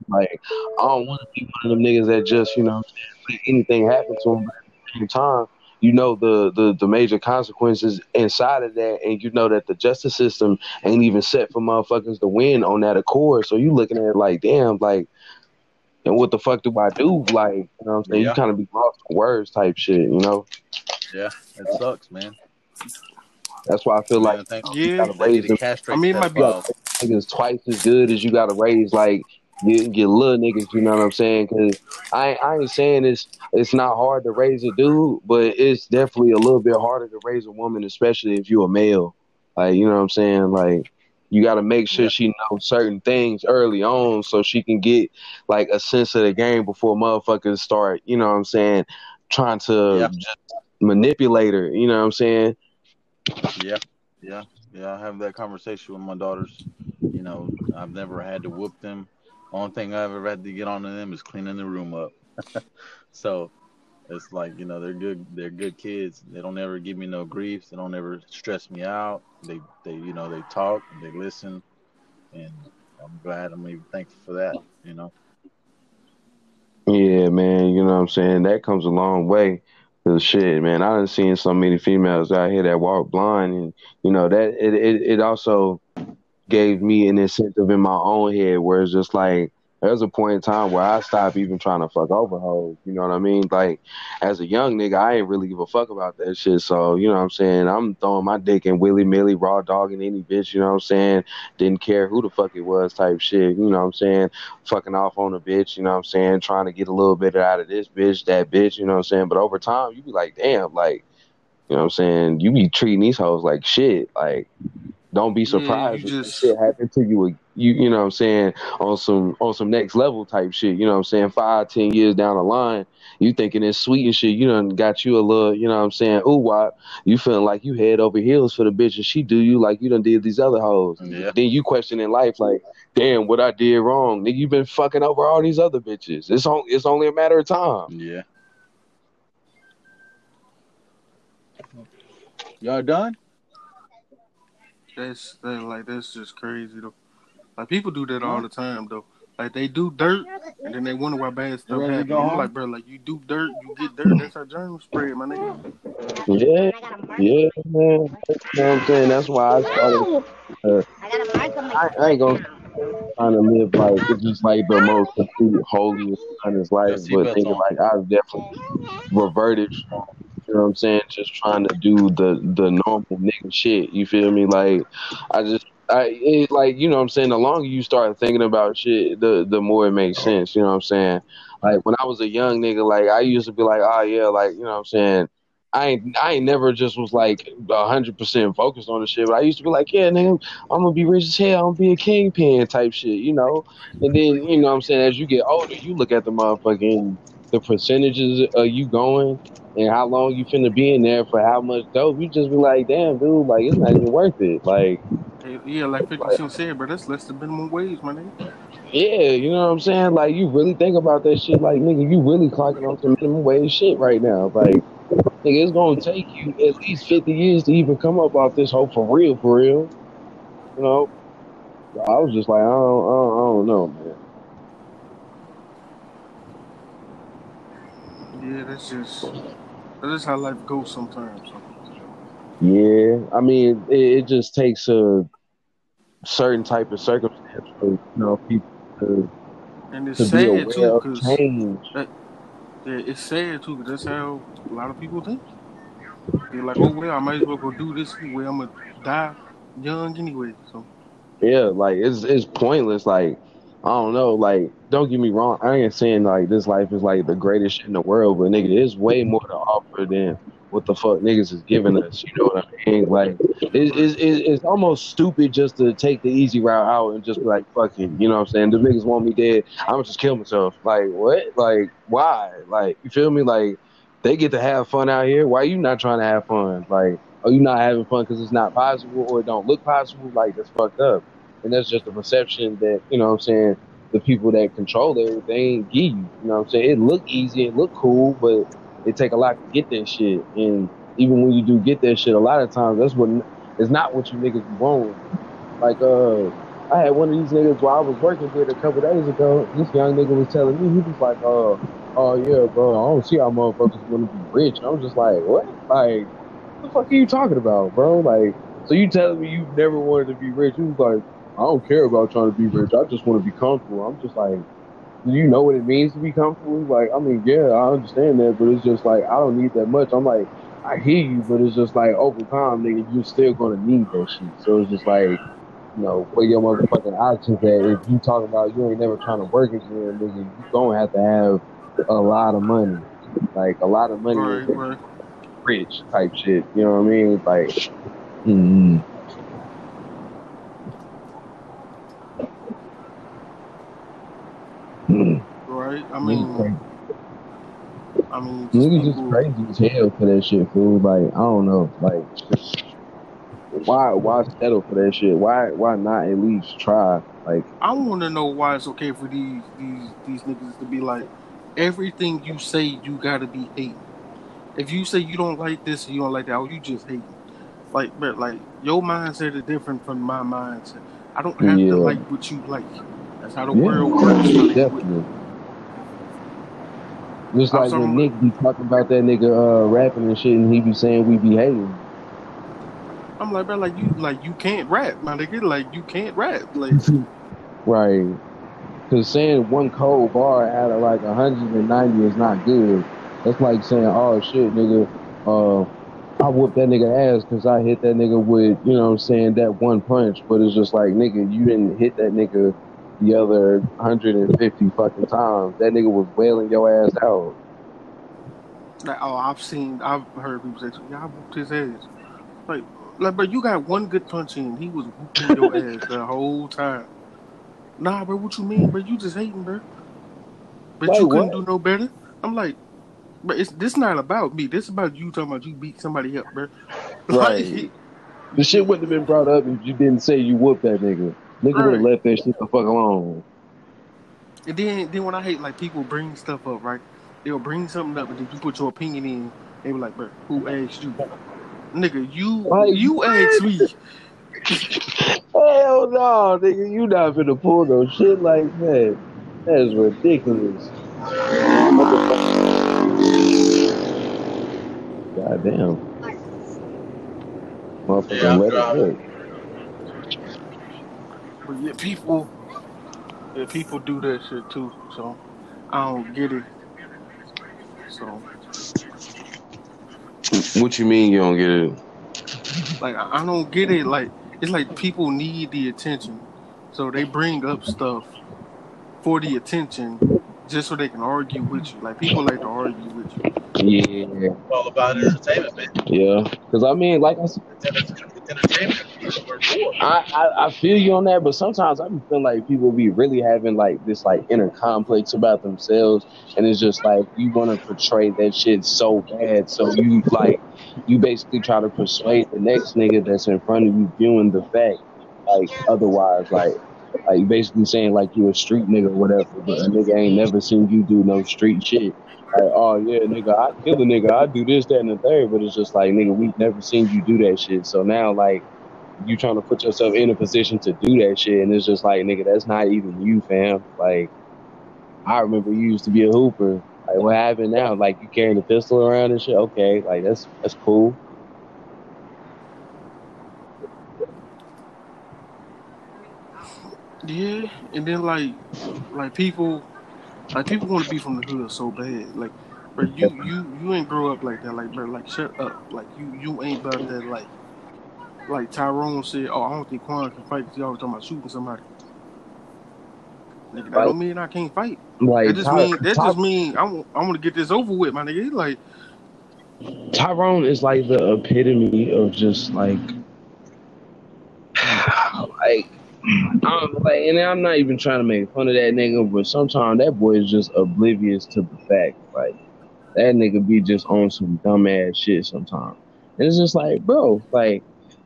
like I don't want to be one of them niggas that just, you know, let anything happen to them. But at the same time, you know the, the, the major consequences inside of that, and you know that the justice system ain't even set for motherfuckers to win on that accord. So you looking at it like, damn, like, and what the fuck do I do? Like, you know what I'm saying? Yeah. You kind of be lost for words type shit, you know? Yeah, it sucks, man. That's why I feel like yeah, you gotta raise them. I mean, my niggas twice as good as you gotta raise like your, your little niggas. You know what I'm saying? Because I I ain't saying it's it's not hard to raise a dude, but it's definitely a little bit harder to raise a woman, especially if you're a male. Like, you know what I'm saying? Like, you gotta make sure yeah. she knows certain things early on so she can get like a sense of the game before motherfuckers start. You know what I'm saying? Trying to yeah. just manipulate her. You know what I'm saying? Yeah, yeah, yeah. I have that conversation with my daughters. You know, I've never had to whoop them. Only thing I've ever had to get on to them is cleaning the room up. So it's like, you know, they're good. They're good kids. They don't ever give me no griefs. They don't ever stress me out. They, they, you know, they talk. They listen, and I'm glad. I'm even thankful for that. You know. Yeah, man. You know what I'm saying? That comes a long way. Cause shit, man, I done seen so many females out here that walk blind, and you know that it, it, it also gave me an incentive in my own head where it's just like there's a point in time where I stopped even trying to fuck over hoes. You know what I mean? Like, as a young nigga, I ain't really give a fuck about that shit. So you know what I'm saying? I'm throwing my dick in willy nilly, raw dogging any bitch. You know what I'm saying? Didn't care who the fuck it was, type shit. You know what I'm saying? Fucking off on a bitch. You know what I'm saying? Trying to get a little bit out of this bitch, that bitch. You know what I'm saying? But over time, you be like, damn, like, you know what I'm saying? You be treating these hoes like shit, like. Don't be surprised yeah, just, if shit happened to you, you you know what I'm saying, on some on some next level type shit, you know what I'm saying, five, ten years down the line, you thinking it's sweet and shit, you done got you a little, you know what I'm saying, ooh wop, you feeling like you head over heels for the bitch and she do you like you done did these other hoes. Yeah. Then you questioning life like, damn, what I did wrong. Nigga, you been fucking over all these other bitches. It's, on, it's only a matter of time. Yeah. Y'all done? That's that, like that's just crazy though. Like people do that all the time though. Like they do dirt and then they wonder why bad stuff happens. Like bro, like you do dirt, you get dirt. That's how germs spread, my nigga. Yeah, yeah, man. You know what I'm saying? That's why I started. Uh, I, I ain't gonna trying to live like it's just like the most complete, holiest honest life, but thinking like I've definitely reverted. You know what I'm saying? Just trying to do the, the normal nigga shit. You feel me? Like, I just, I it, like, you know what I'm saying? The longer you start thinking about shit, the, the more it makes sense. You know what I'm saying? Like, when I was a young nigga, like, I used to be like, oh, yeah, like, you know what I'm saying? I ain't, I ain't never just was like one hundred percent focused on the shit, but I used to be like, yeah, nigga, I'm going to be rich as hell. I'm going to be a kingpin type shit, you know? And then, you know what I'm saying? As you get older, you look at the motherfucking the percentages of you going and how long you finna be in there for how much dope, you just be like, damn, dude, like, it's not even worth it. Like, yeah, like fifty Cent said, bro, that's less than minimum wage, my nigga. Yeah, you know what I'm saying? Like, you really think about that shit, like, nigga, you really clocking on some minimum wage shit right now. Like, nigga, it's gonna take you at least fifty years to even come up off this hoe for real, for real. You know? So I was just like, I don't, I don't, I don't know, man. Yeah, that's just that is how life goes sometimes. Yeah, I mean, it, it just takes a certain type of circumstance for, you know, people to, and it's to sad be aware too, of change. That, yeah, it's sad too, because that's how a lot of people think. They're like, oh well, I might as well go do this anyway. I'm gonna die young anyway. So yeah, like it's it's pointless. Like, I don't know, like, don't get me wrong, I ain't saying, like, this life is, like, the greatest shit in the world, but, nigga, there's way more to offer than what the fuck niggas is giving us, you know what I mean? Like, it, it, it, it's almost stupid just to take the easy route out and just be like, fuck it, you know what I'm saying? The niggas want me dead, I'm just kill myself. Like, what? Like, why? Like, you feel me? Like, they get to have fun out here. Why you not trying to have fun? Like, are you not having fun because it's not possible or it don't look possible? Like, that's fucked up. And that's just the perception that, you know what I'm saying, the people that control everything give you. You know what I'm saying? It look easy, it look cool, but it take a lot to get that shit. And even when you do get that shit, a lot of times that's what it's not what you niggas want. Like uh, I had one of these niggas while I was working here a couple days ago. This young nigga was telling me, he was like, "Oh, uh, oh yeah, bro, I don't see how motherfuckers want to be rich." And I was just like, "What? Like, what the fuck are you talking about, bro? Like, so you telling me you never wanted to be rich?" He was like, "I don't care about trying to be rich. I just want to be comfortable." I'm just like, "Do you know what it means to be comfortable?" He's like, "I mean, yeah, I understand that, but it's just like I don't need that much." I'm like, I hear you, but it's just like over time, nigga, you still gonna need that shit. So it's just like, you know, where your motherfucking options at? If you talking about you ain't never trying to work again, nigga, you gonna have to have a lot of money, like a lot of money, right, like, right. Rich type shit. You know what I mean? Like, mm-hmm. Right? I mean. I mean, niggas just crazy as hell for that shit, fool. Like, I don't know. Like, just, why, why settle for that shit? Why, why not at least try? Like, I want to know why it's okay for these, these, these niggas to be like, everything you say, you gotta be hating. If you say you don't like this, you don't like that, or you just hating. Like, but like, your mindset is different from my mindset. I don't have yeah. to like what you like. That's how the yeah. world works. Definitely. Just like when Nick be talking about that nigga uh, rapping and shit, and he be saying we be hating. I'm like, bro, like you, like you can't rap, my nigga. Like you can't rap, like right? Because saying one cold bar out of like one hundred ninety is not good. That's like saying, oh shit, nigga, uh, I whooped that nigga ass because I hit that nigga with, you know what I'm saying, that one punch. But it's just like, nigga, you didn't hit that nigga the other one hundred fifty fucking times. That nigga was wailing your ass out. Like, oh, I've seen, I've heard people say, y'all whooped his ass. Like, like, bro, you got one good punch in. He was whooping your ass the whole time. Nah, bro, what you mean, bro? You just hating, bro. But like, you couldn't what? do no better? I'm like, bro, it's, this not about me. This about you talking about you beat somebody up, bro. Right. Like, the shit wouldn't have been brought up if you didn't say you whooped that nigga. Nigga right. would have left that shit the fuck alone. And then, then when I hate, like, people bring stuff up, right? They'll bring something up, and then you put your opinion in. They be like, bro, who asked you? Nigga, you like, you asked me. Hell no, nigga. You not finna pull no shit like that. That is ridiculous. Goddamn. Motherfucking yeah, let God. it hurt. But yeah, people, yeah, people do that shit too, so I don't get it. So, what you mean you don't get it? Like, I don't get it. Like, it's like people need the attention, so they bring up stuff for the attention just so they can argue with you. Like, people like to argue with you. Yeah, it's all about entertainment, man. Yeah, because I mean, like I said, entertainment. I, I, I feel you on that, but sometimes I feel like people be really having like this like inner complex about themselves, and it's just like you want to portray that shit so bad, so you like you basically try to persuade the next nigga that's in front of you viewing the fact like otherwise, like like basically saying like you a street nigga or whatever, but a nigga ain't never seen you do no street shit. Like, oh yeah, nigga, I kill a nigga, I do this, that, and the third, but it's just like, nigga, we've never seen you do that shit. So now like you trying to put yourself in a position to do that shit, and it's just like, nigga, that's not even you, fam. Like, I remember you used to be a hooper. Like, what happened now? Like, you carrying a pistol around and shit? Okay, like that's that's cool. Yeah, and then like, like people, like people want to be from the hood so bad. Like, bro, you you you ain't grow up like that. Like, bro, like shut up. Like, you you ain't about that. Like. Like Tyrone said, oh, I don't think Quan can fight because y'all was talking about shooting somebody. Nigga, that like, don't mean I can't fight. Like, that just Ty- mean that Ty- just mean I want I want to get this over with, my nigga. It's like Tyrone is like the epitome of just like, like, I'm like, and I'm not even trying to make fun of that nigga, but sometimes that boy is just oblivious to the fact, like that nigga be just on some dumbass shit sometimes. And it's just like, bro, like.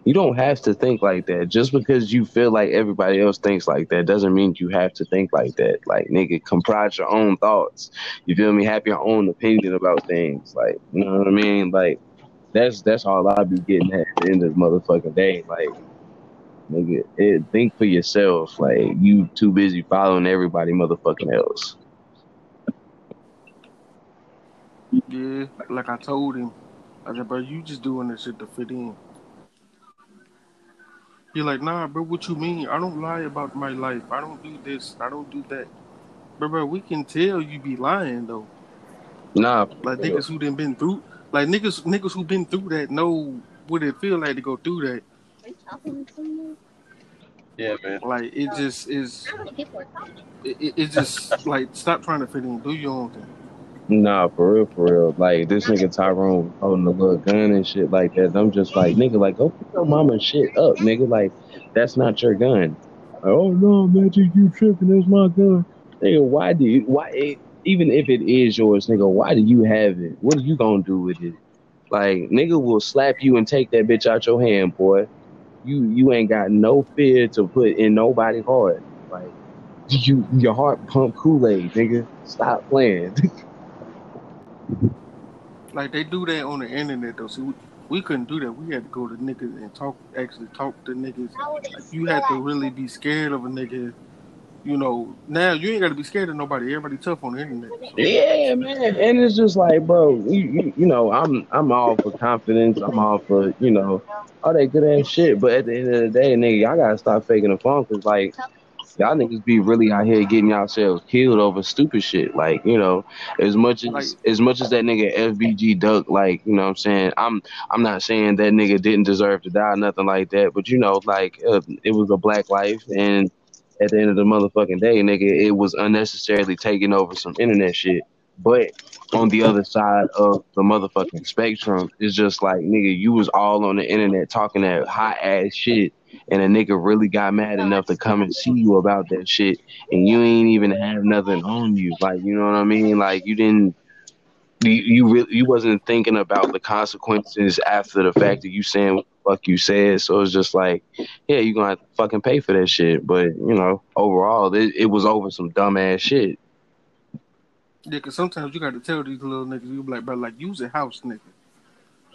You don't have to think like that. Just because you feel like everybody else thinks like that doesn't mean you have to think like that. Like, nigga, comprise your own thoughts. You feel me? Have your own opinion about things. Like, you know what I mean? Like, that's that's all I'll be getting at the end of the motherfucking day. Like, nigga, it, think for yourself. Like, you too busy following everybody motherfucking else. Yeah, like, like I told him. I said, bro, you just doing this shit to fit in. You're like, nah, bro, what you mean? I don't lie about my life. I don't do this. I don't do that. Bro, bro, we can tell you be lying, though. Nah. Like, niggas who done been through, like, niggas niggas who been through that know what it feel like to go through that. They chopping you? Yeah, man. Like, it just is, it, it, it just, like, stop trying to fit in. Do your own thing. Nah, for real, for real. Like, this nigga Tyrone holding a little gun and shit like that. I'm just like, nigga, like, go pick your mama shit up, nigga. Like, that's not your gun. Like, oh, no, Magic, you tripping. That's my gun. Nigga, why do you, why, it, even if it is yours, nigga, why do you have it? What are you gonna do with it? Like, nigga will slap you and take that bitch out your hand, boy. You you ain't got no fear to put in nobody's heart. Like, you your heart pump Kool-Aid, nigga. Stop playing. Like, they do that on the internet, though. See, we, we couldn't do that. We had to go to niggas and talk, actually talk to niggas. Like, you had to really be scared of a nigga. You know, now you ain't got to be scared of nobody. Everybody tough on the internet. So. Yeah, man. And it's just like, bro, you, you, you know, I'm I'm all for confidence. I'm all for, you know, all that good-ass shit. But at the end of the day, nigga, y'all got to stop faking the funk. Because, like, y'all niggas be really out here getting yourselves killed over stupid shit. Like, you know, as much as like, as much as that nigga F B G Duck, like, you know what I'm saying? I'm I'm not saying that nigga didn't deserve to die or nothing like that. But, you know, like, uh, it was a black life. And at the end of the motherfucking day, nigga, it was unnecessarily taking over some internet shit. But on the other side of the motherfucking spectrum, it's just like, nigga, you was all on the internet talking that hot-ass shit. And a nigga really got mad enough to come and see you about that shit, and you ain't even have nothing on you, like, you know what I mean? Like, you didn't, you you, really, you wasn't thinking about the consequences after the fact that you saying what the fuck you said. So it's just like, yeah, you gonna have to fucking pay for that shit. But, you know, overall, it, it was over some dumb ass shit. Yeah, cause sometimes you got to tell these little niggas, you be like, bro, like, use a house, nigga.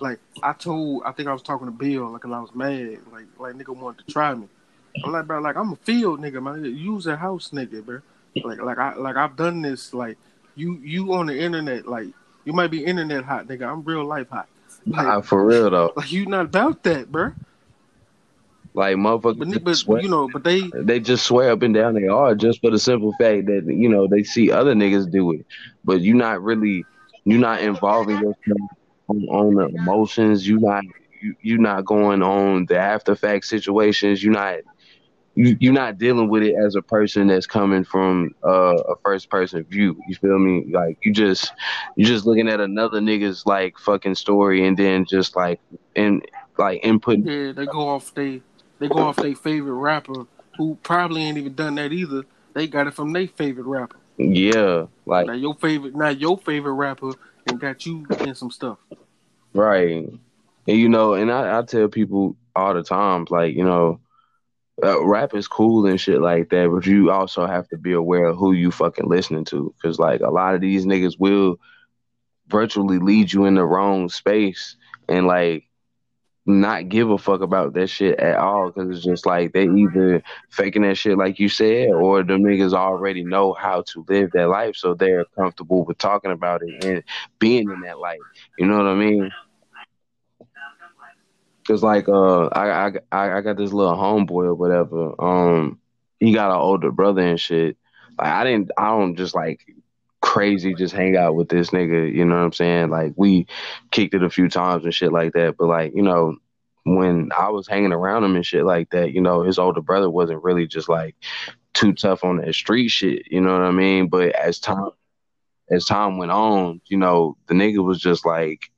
Like, I told, I think I was talking to Bill, like, and I was mad. Like, like nigga wanted to try me. I'm like, bro, like, I'm a field nigga, man. Use a house nigga, bro. Like, like, I, like, I've done this. Like, you, you on the internet, like, you might be internet hot, nigga. I'm real life hot. Like, nah, for real, though. Like, you not about that, bro. Like, motherfuckers, but, but, swear, you know, but they they just swear up and down they are just for the simple fact that, you know, they see other niggas do it. But you not really, you not involving yourself On, on the emotions, you not you you not going on the after fact situations. You not you you not dealing with it as a person that's coming from uh, a first person view. You feel me? Like, you just you just looking at another nigga's like fucking story and then just like and like input. Yeah, they go off they they go off their favorite rapper who probably ain't even done that either. They got it from their favorite rapper. Yeah, like now your favorite now your favorite rapper. And got you in some stuff. Right. And, you know, and I, I tell people all the time, like, you know, uh, rap is cool and shit like that, but you also have to be aware of who you fucking listening to. Because, like, a lot of these niggas will virtually lead you in the wrong space and, like, not give a fuck about that shit at all. Because it's just, like, they either faking that shit like you said or them niggas already know how to live their life, so they're comfortable with talking about it and being in that life. You know what I mean? Because, like, uh, I, I, I got this little homeboy or whatever. Um, he got an older brother and shit. Like, I didn't, I don't just, like, crazy just hang out with this nigga, you know what I'm saying? Like, we kicked it a few times and shit like that, but, like, you know, when I was hanging around him and shit like that, you know, his older brother wasn't really just, like, too tough on that street shit, you know what I mean? But as time as time went on, you know, the nigga was just like,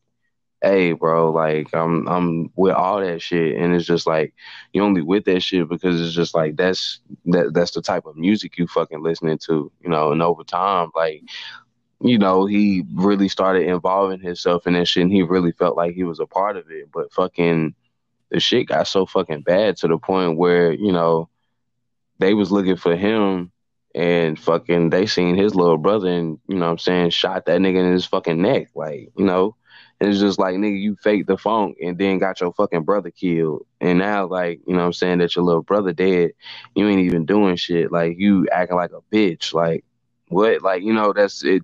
hey, bro, like, I'm I'm with all that shit, and it's just like, you only with that shit because it's just like that's that that's the type of music you fucking listening to, you know. And over time, like, you know, he really started involving himself in that shit, and he really felt like he was a part of it. But fucking the shit got so fucking bad to the point where, you know, they was looking for him and fucking they seen his little brother and, you know what I'm saying, shot that nigga in his fucking neck. Like, you know, and it's just like, nigga, you faked the funk and then got your fucking brother killed. And now, like, you know what I'm saying, that your little brother dead, you ain't even doing shit. Like, you acting like a bitch. Like, what? Like, you know, that's it.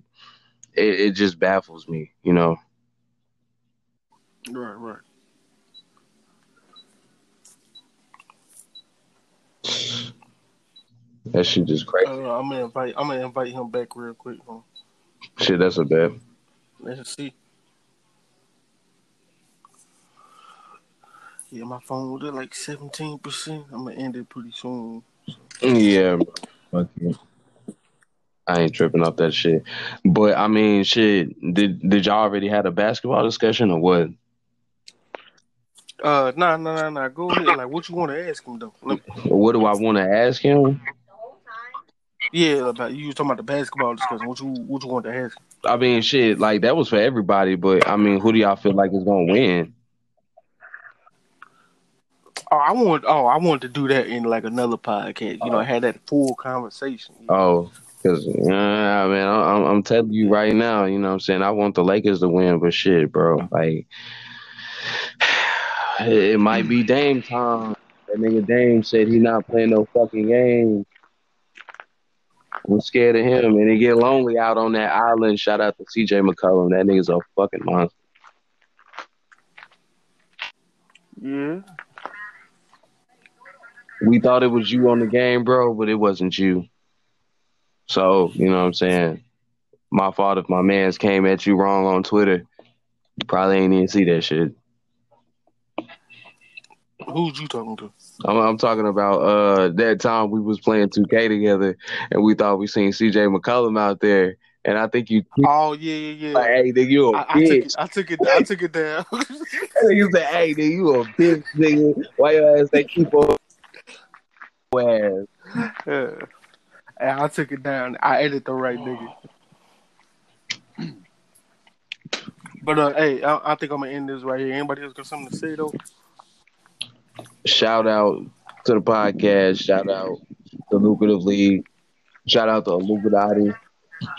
It, it just baffles me, you know. Right, right. That shit just crazy. I don't know, I'm gonna invite. I'm gonna invite him back real quick. Huh? Shit, that's a bad. Let's see. Yeah, my phone was at like seventeen percent. I'm gonna end it pretty soon. So. Yeah, fuck you. I ain't tripping off that shit. But I mean, shit. Did did y'all already have a basketball discussion or what? Uh, nah, nah, nah, nah. Go ahead. Like, what you want to ask him though? Me... What do I want to ask him? Yeah, about you were talking about the basketball discussion. What you what you want to ask him? I mean, shit. Like that was for everybody. But I mean, who do y'all feel like is gonna win? Oh, I want. Oh, I wanted to do that in like another podcast. You oh. know, I had that full conversation. You know? Oh. Cause, nah, man, I'm, I'm telling you right now, you know what I'm saying? I want the Lakers to win, but shit, bro. Like, it might be Dame time. That nigga Dame said he not playing no fucking game. I'm scared of him. And he get lonely out on that island. Shout out to C J McCollum. That nigga's a fucking monster. Yeah. We thought it was you on the game, bro, but it wasn't you. So, you know what I'm saying? My fault if my mans came at you wrong on Twitter. You probably ain't even see that shit. Who's you talking to? I'm, I'm talking about uh, that time we was playing two K together and we thought we seen C J McCollum out there. And I think you... Oh, yeah, yeah, yeah. Like, hey, nigga, you a I, bitch. I took it I took it down. I took it down. You said, hey, nigga, you a bitch, nigga. Why your ass they keep on... ass? Yeah. I took it down. I edit the right nigga. But, uh, hey, I, I think I'm going to end this right here. Anybody else got something to say, though? Shout out to the podcast. Shout out to Lucrative League. Shout out to Alukadati.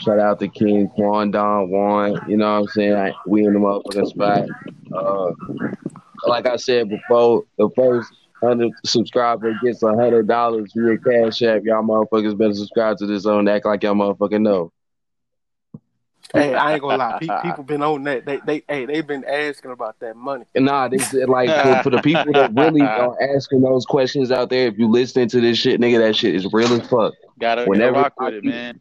Shout out to King Kwon Don Juan. You know what I'm saying? I, we in the motherfucking spot. Uh, like I said before, the first... one hundred subscriber gets one hundred dollars via Cash App. Y'all motherfuckers better subscribe to this and act like y'all motherfucking know. Hey, I ain't gonna lie. Pe- people been on that. They, they, hey, they been asking about that money. Nah, they said, like, for, for the people that really are asking those questions out there, if you listening to this shit, nigga, that shit is real as fuck. Gotta whenever rock with it, man.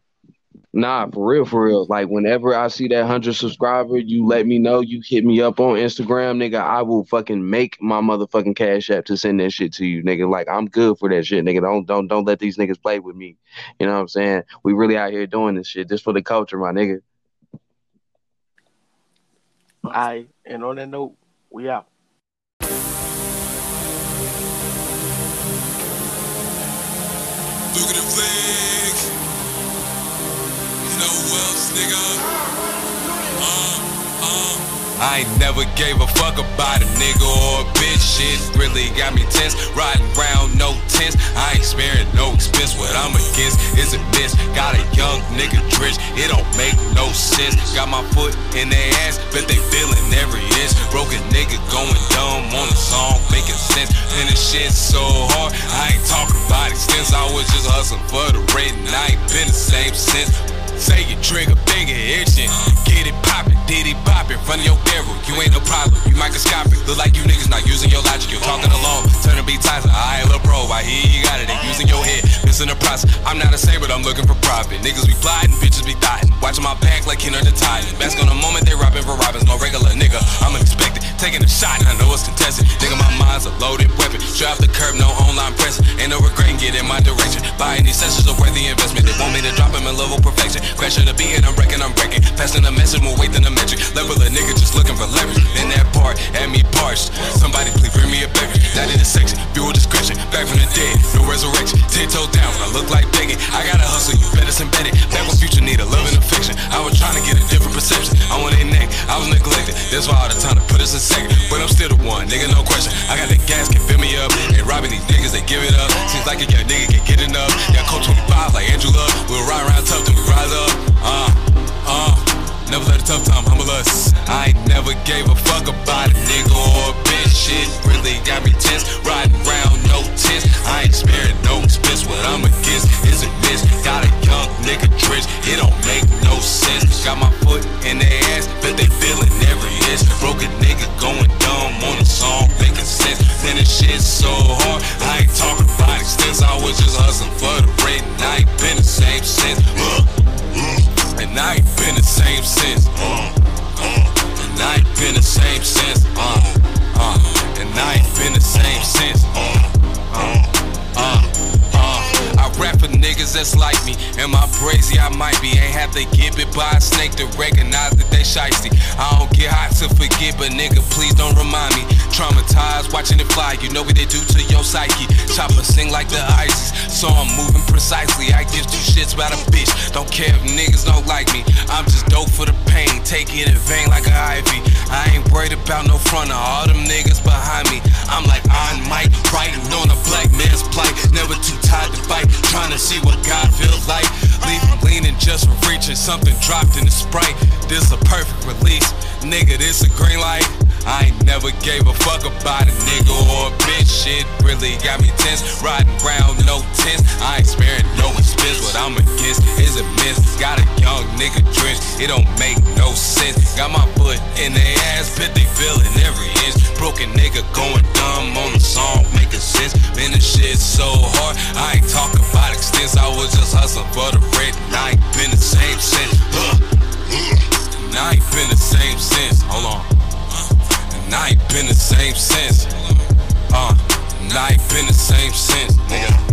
Nah, for real, for real. Like, whenever I see that one hundred subscriber, you let me know. You hit me up on Instagram, nigga. I will fucking make my motherfucking Cash App to send that shit to you, nigga. Like, I'm good for that shit, nigga. Don't don't don't let these niggas play with me. You know what I'm saying? We really out here doing this shit. This for the culture, my nigga. All right. And on that note, we out. Lucrative League. No else, nigga. Uh, uh. I ain't never gave a fuck about a nigga or a bitch. Shit really got me tense. Riding round, no tense. I ain't sparing no expense. What I'm against is a miss. Got a young nigga drenched. It don't make no sense. Got my foot in their ass, bet they feeling every inch. Broken nigga going dumb on a song, making sense. And this shit so hard, I ain't talking about it since I was just hustling for the rent, and I ain't been the same since. Say your trigger, finger itching. Get it poppin', did it poppin', run your barrel, you ain't no problem, you microscopic. Look like you niggas not using your logic, you're talking alone. Turn to be Tyson, I love bro, I hear you got it, they using your head. Missing the process, I'm not a saver, I'm looking for profit. Niggas be plotting, bitches be thotting. Watching my back like Ken or the Titan. Bask on the moment, they robbing for robbins. No regular nigga, I'm unexpected. Taking a shot, and I know it's contested. Nigga, my mind's a loaded weapon. Drive the curb, no online pressing. Ain't no regret, get in my direction. Buying these sessions are worth the investment. They want me to drop them in level perfection. Crashing the beat and I'm wrecking, I'm wrecking. Passing a message, more weight than a metric. Level a nigga just looking for leverage. In that part, had me parched. Somebody please bring me a beverage. Not in the section, viewer description. Back from the dead, no resurrection. Tiptoe down, I look like begging. I gotta hustle, you better embedded. Back when future need a love and affection. I was trying to get a different perception. I want it neck, I was neglected. That's why all the time to put us in second. But I'm still the one, nigga, no question. I got the gas, can fill me up. Ain't robbing these niggas, they give it up. Seems like a young nigga can get enough. Got code twenty-five like Andrew Luck. We'll ride around tough till we rise up. Uh, uh, never let a tough time humble us. I ain't never gave a fuck about a nigga or a bitch. Shit really got me tense. Riding around, no tense. I ain't sparing no expense. What I'm against is a miss. Got a young nigga drenched. It don't make no sense. Got my foot in their ass, but they feeling every inch. Broke a nigga going dumb on a song, making sense. Man, this shit so hard. I ain't talking about extents. I was just hustling for the bread, and I ain't been the same since. Uh, and I ain't been the same since. Uh, uh, and I ain't been the same since. Uh, uh, and I ain't been the same since. Uh, uh, uh, uh. I rap for niggas that's like me. Am I crazy? I might be. Ain't have to get bit by a snake to recognize that they shiesty. I don't get hot to forget, but nigga, please don't remind me. Traumatized, watching it fly. You know what they do to your psyche. Chopper sing like the ISIS, so I'm moving precisely. I give two shits about a bitch. Don't care if niggas don't like me. I'm just dope for the pain. Take it in vain like an I V. I ain't worried about no front of all them niggas behind me. I'm like on Mike, writing on a black man's plight. Never too tired to fight. Trying to see what God feels like. Leaning just for reaching, something dropped in the Sprite. This a perfect release, nigga, this a green light. I ain't never gave a fuck about a nigga or a bitch. Shit really got me tense, riding round no tense. I ain't sparing no expense, what I'm against is a miss. Got a young nigga drenched, it don't make no sense. Got my foot in their ass, but they feeling every inch. Broken nigga going dumb on the song, making sense. Man, this shit so hard, I ain't talking about extents. I was just hustling for the bread, and I ain't been the same since. uh, uh, And I ain't been the same since. Hold on. uh, And I ain't been the same since. uh, And I ain't been the same since. Nigga.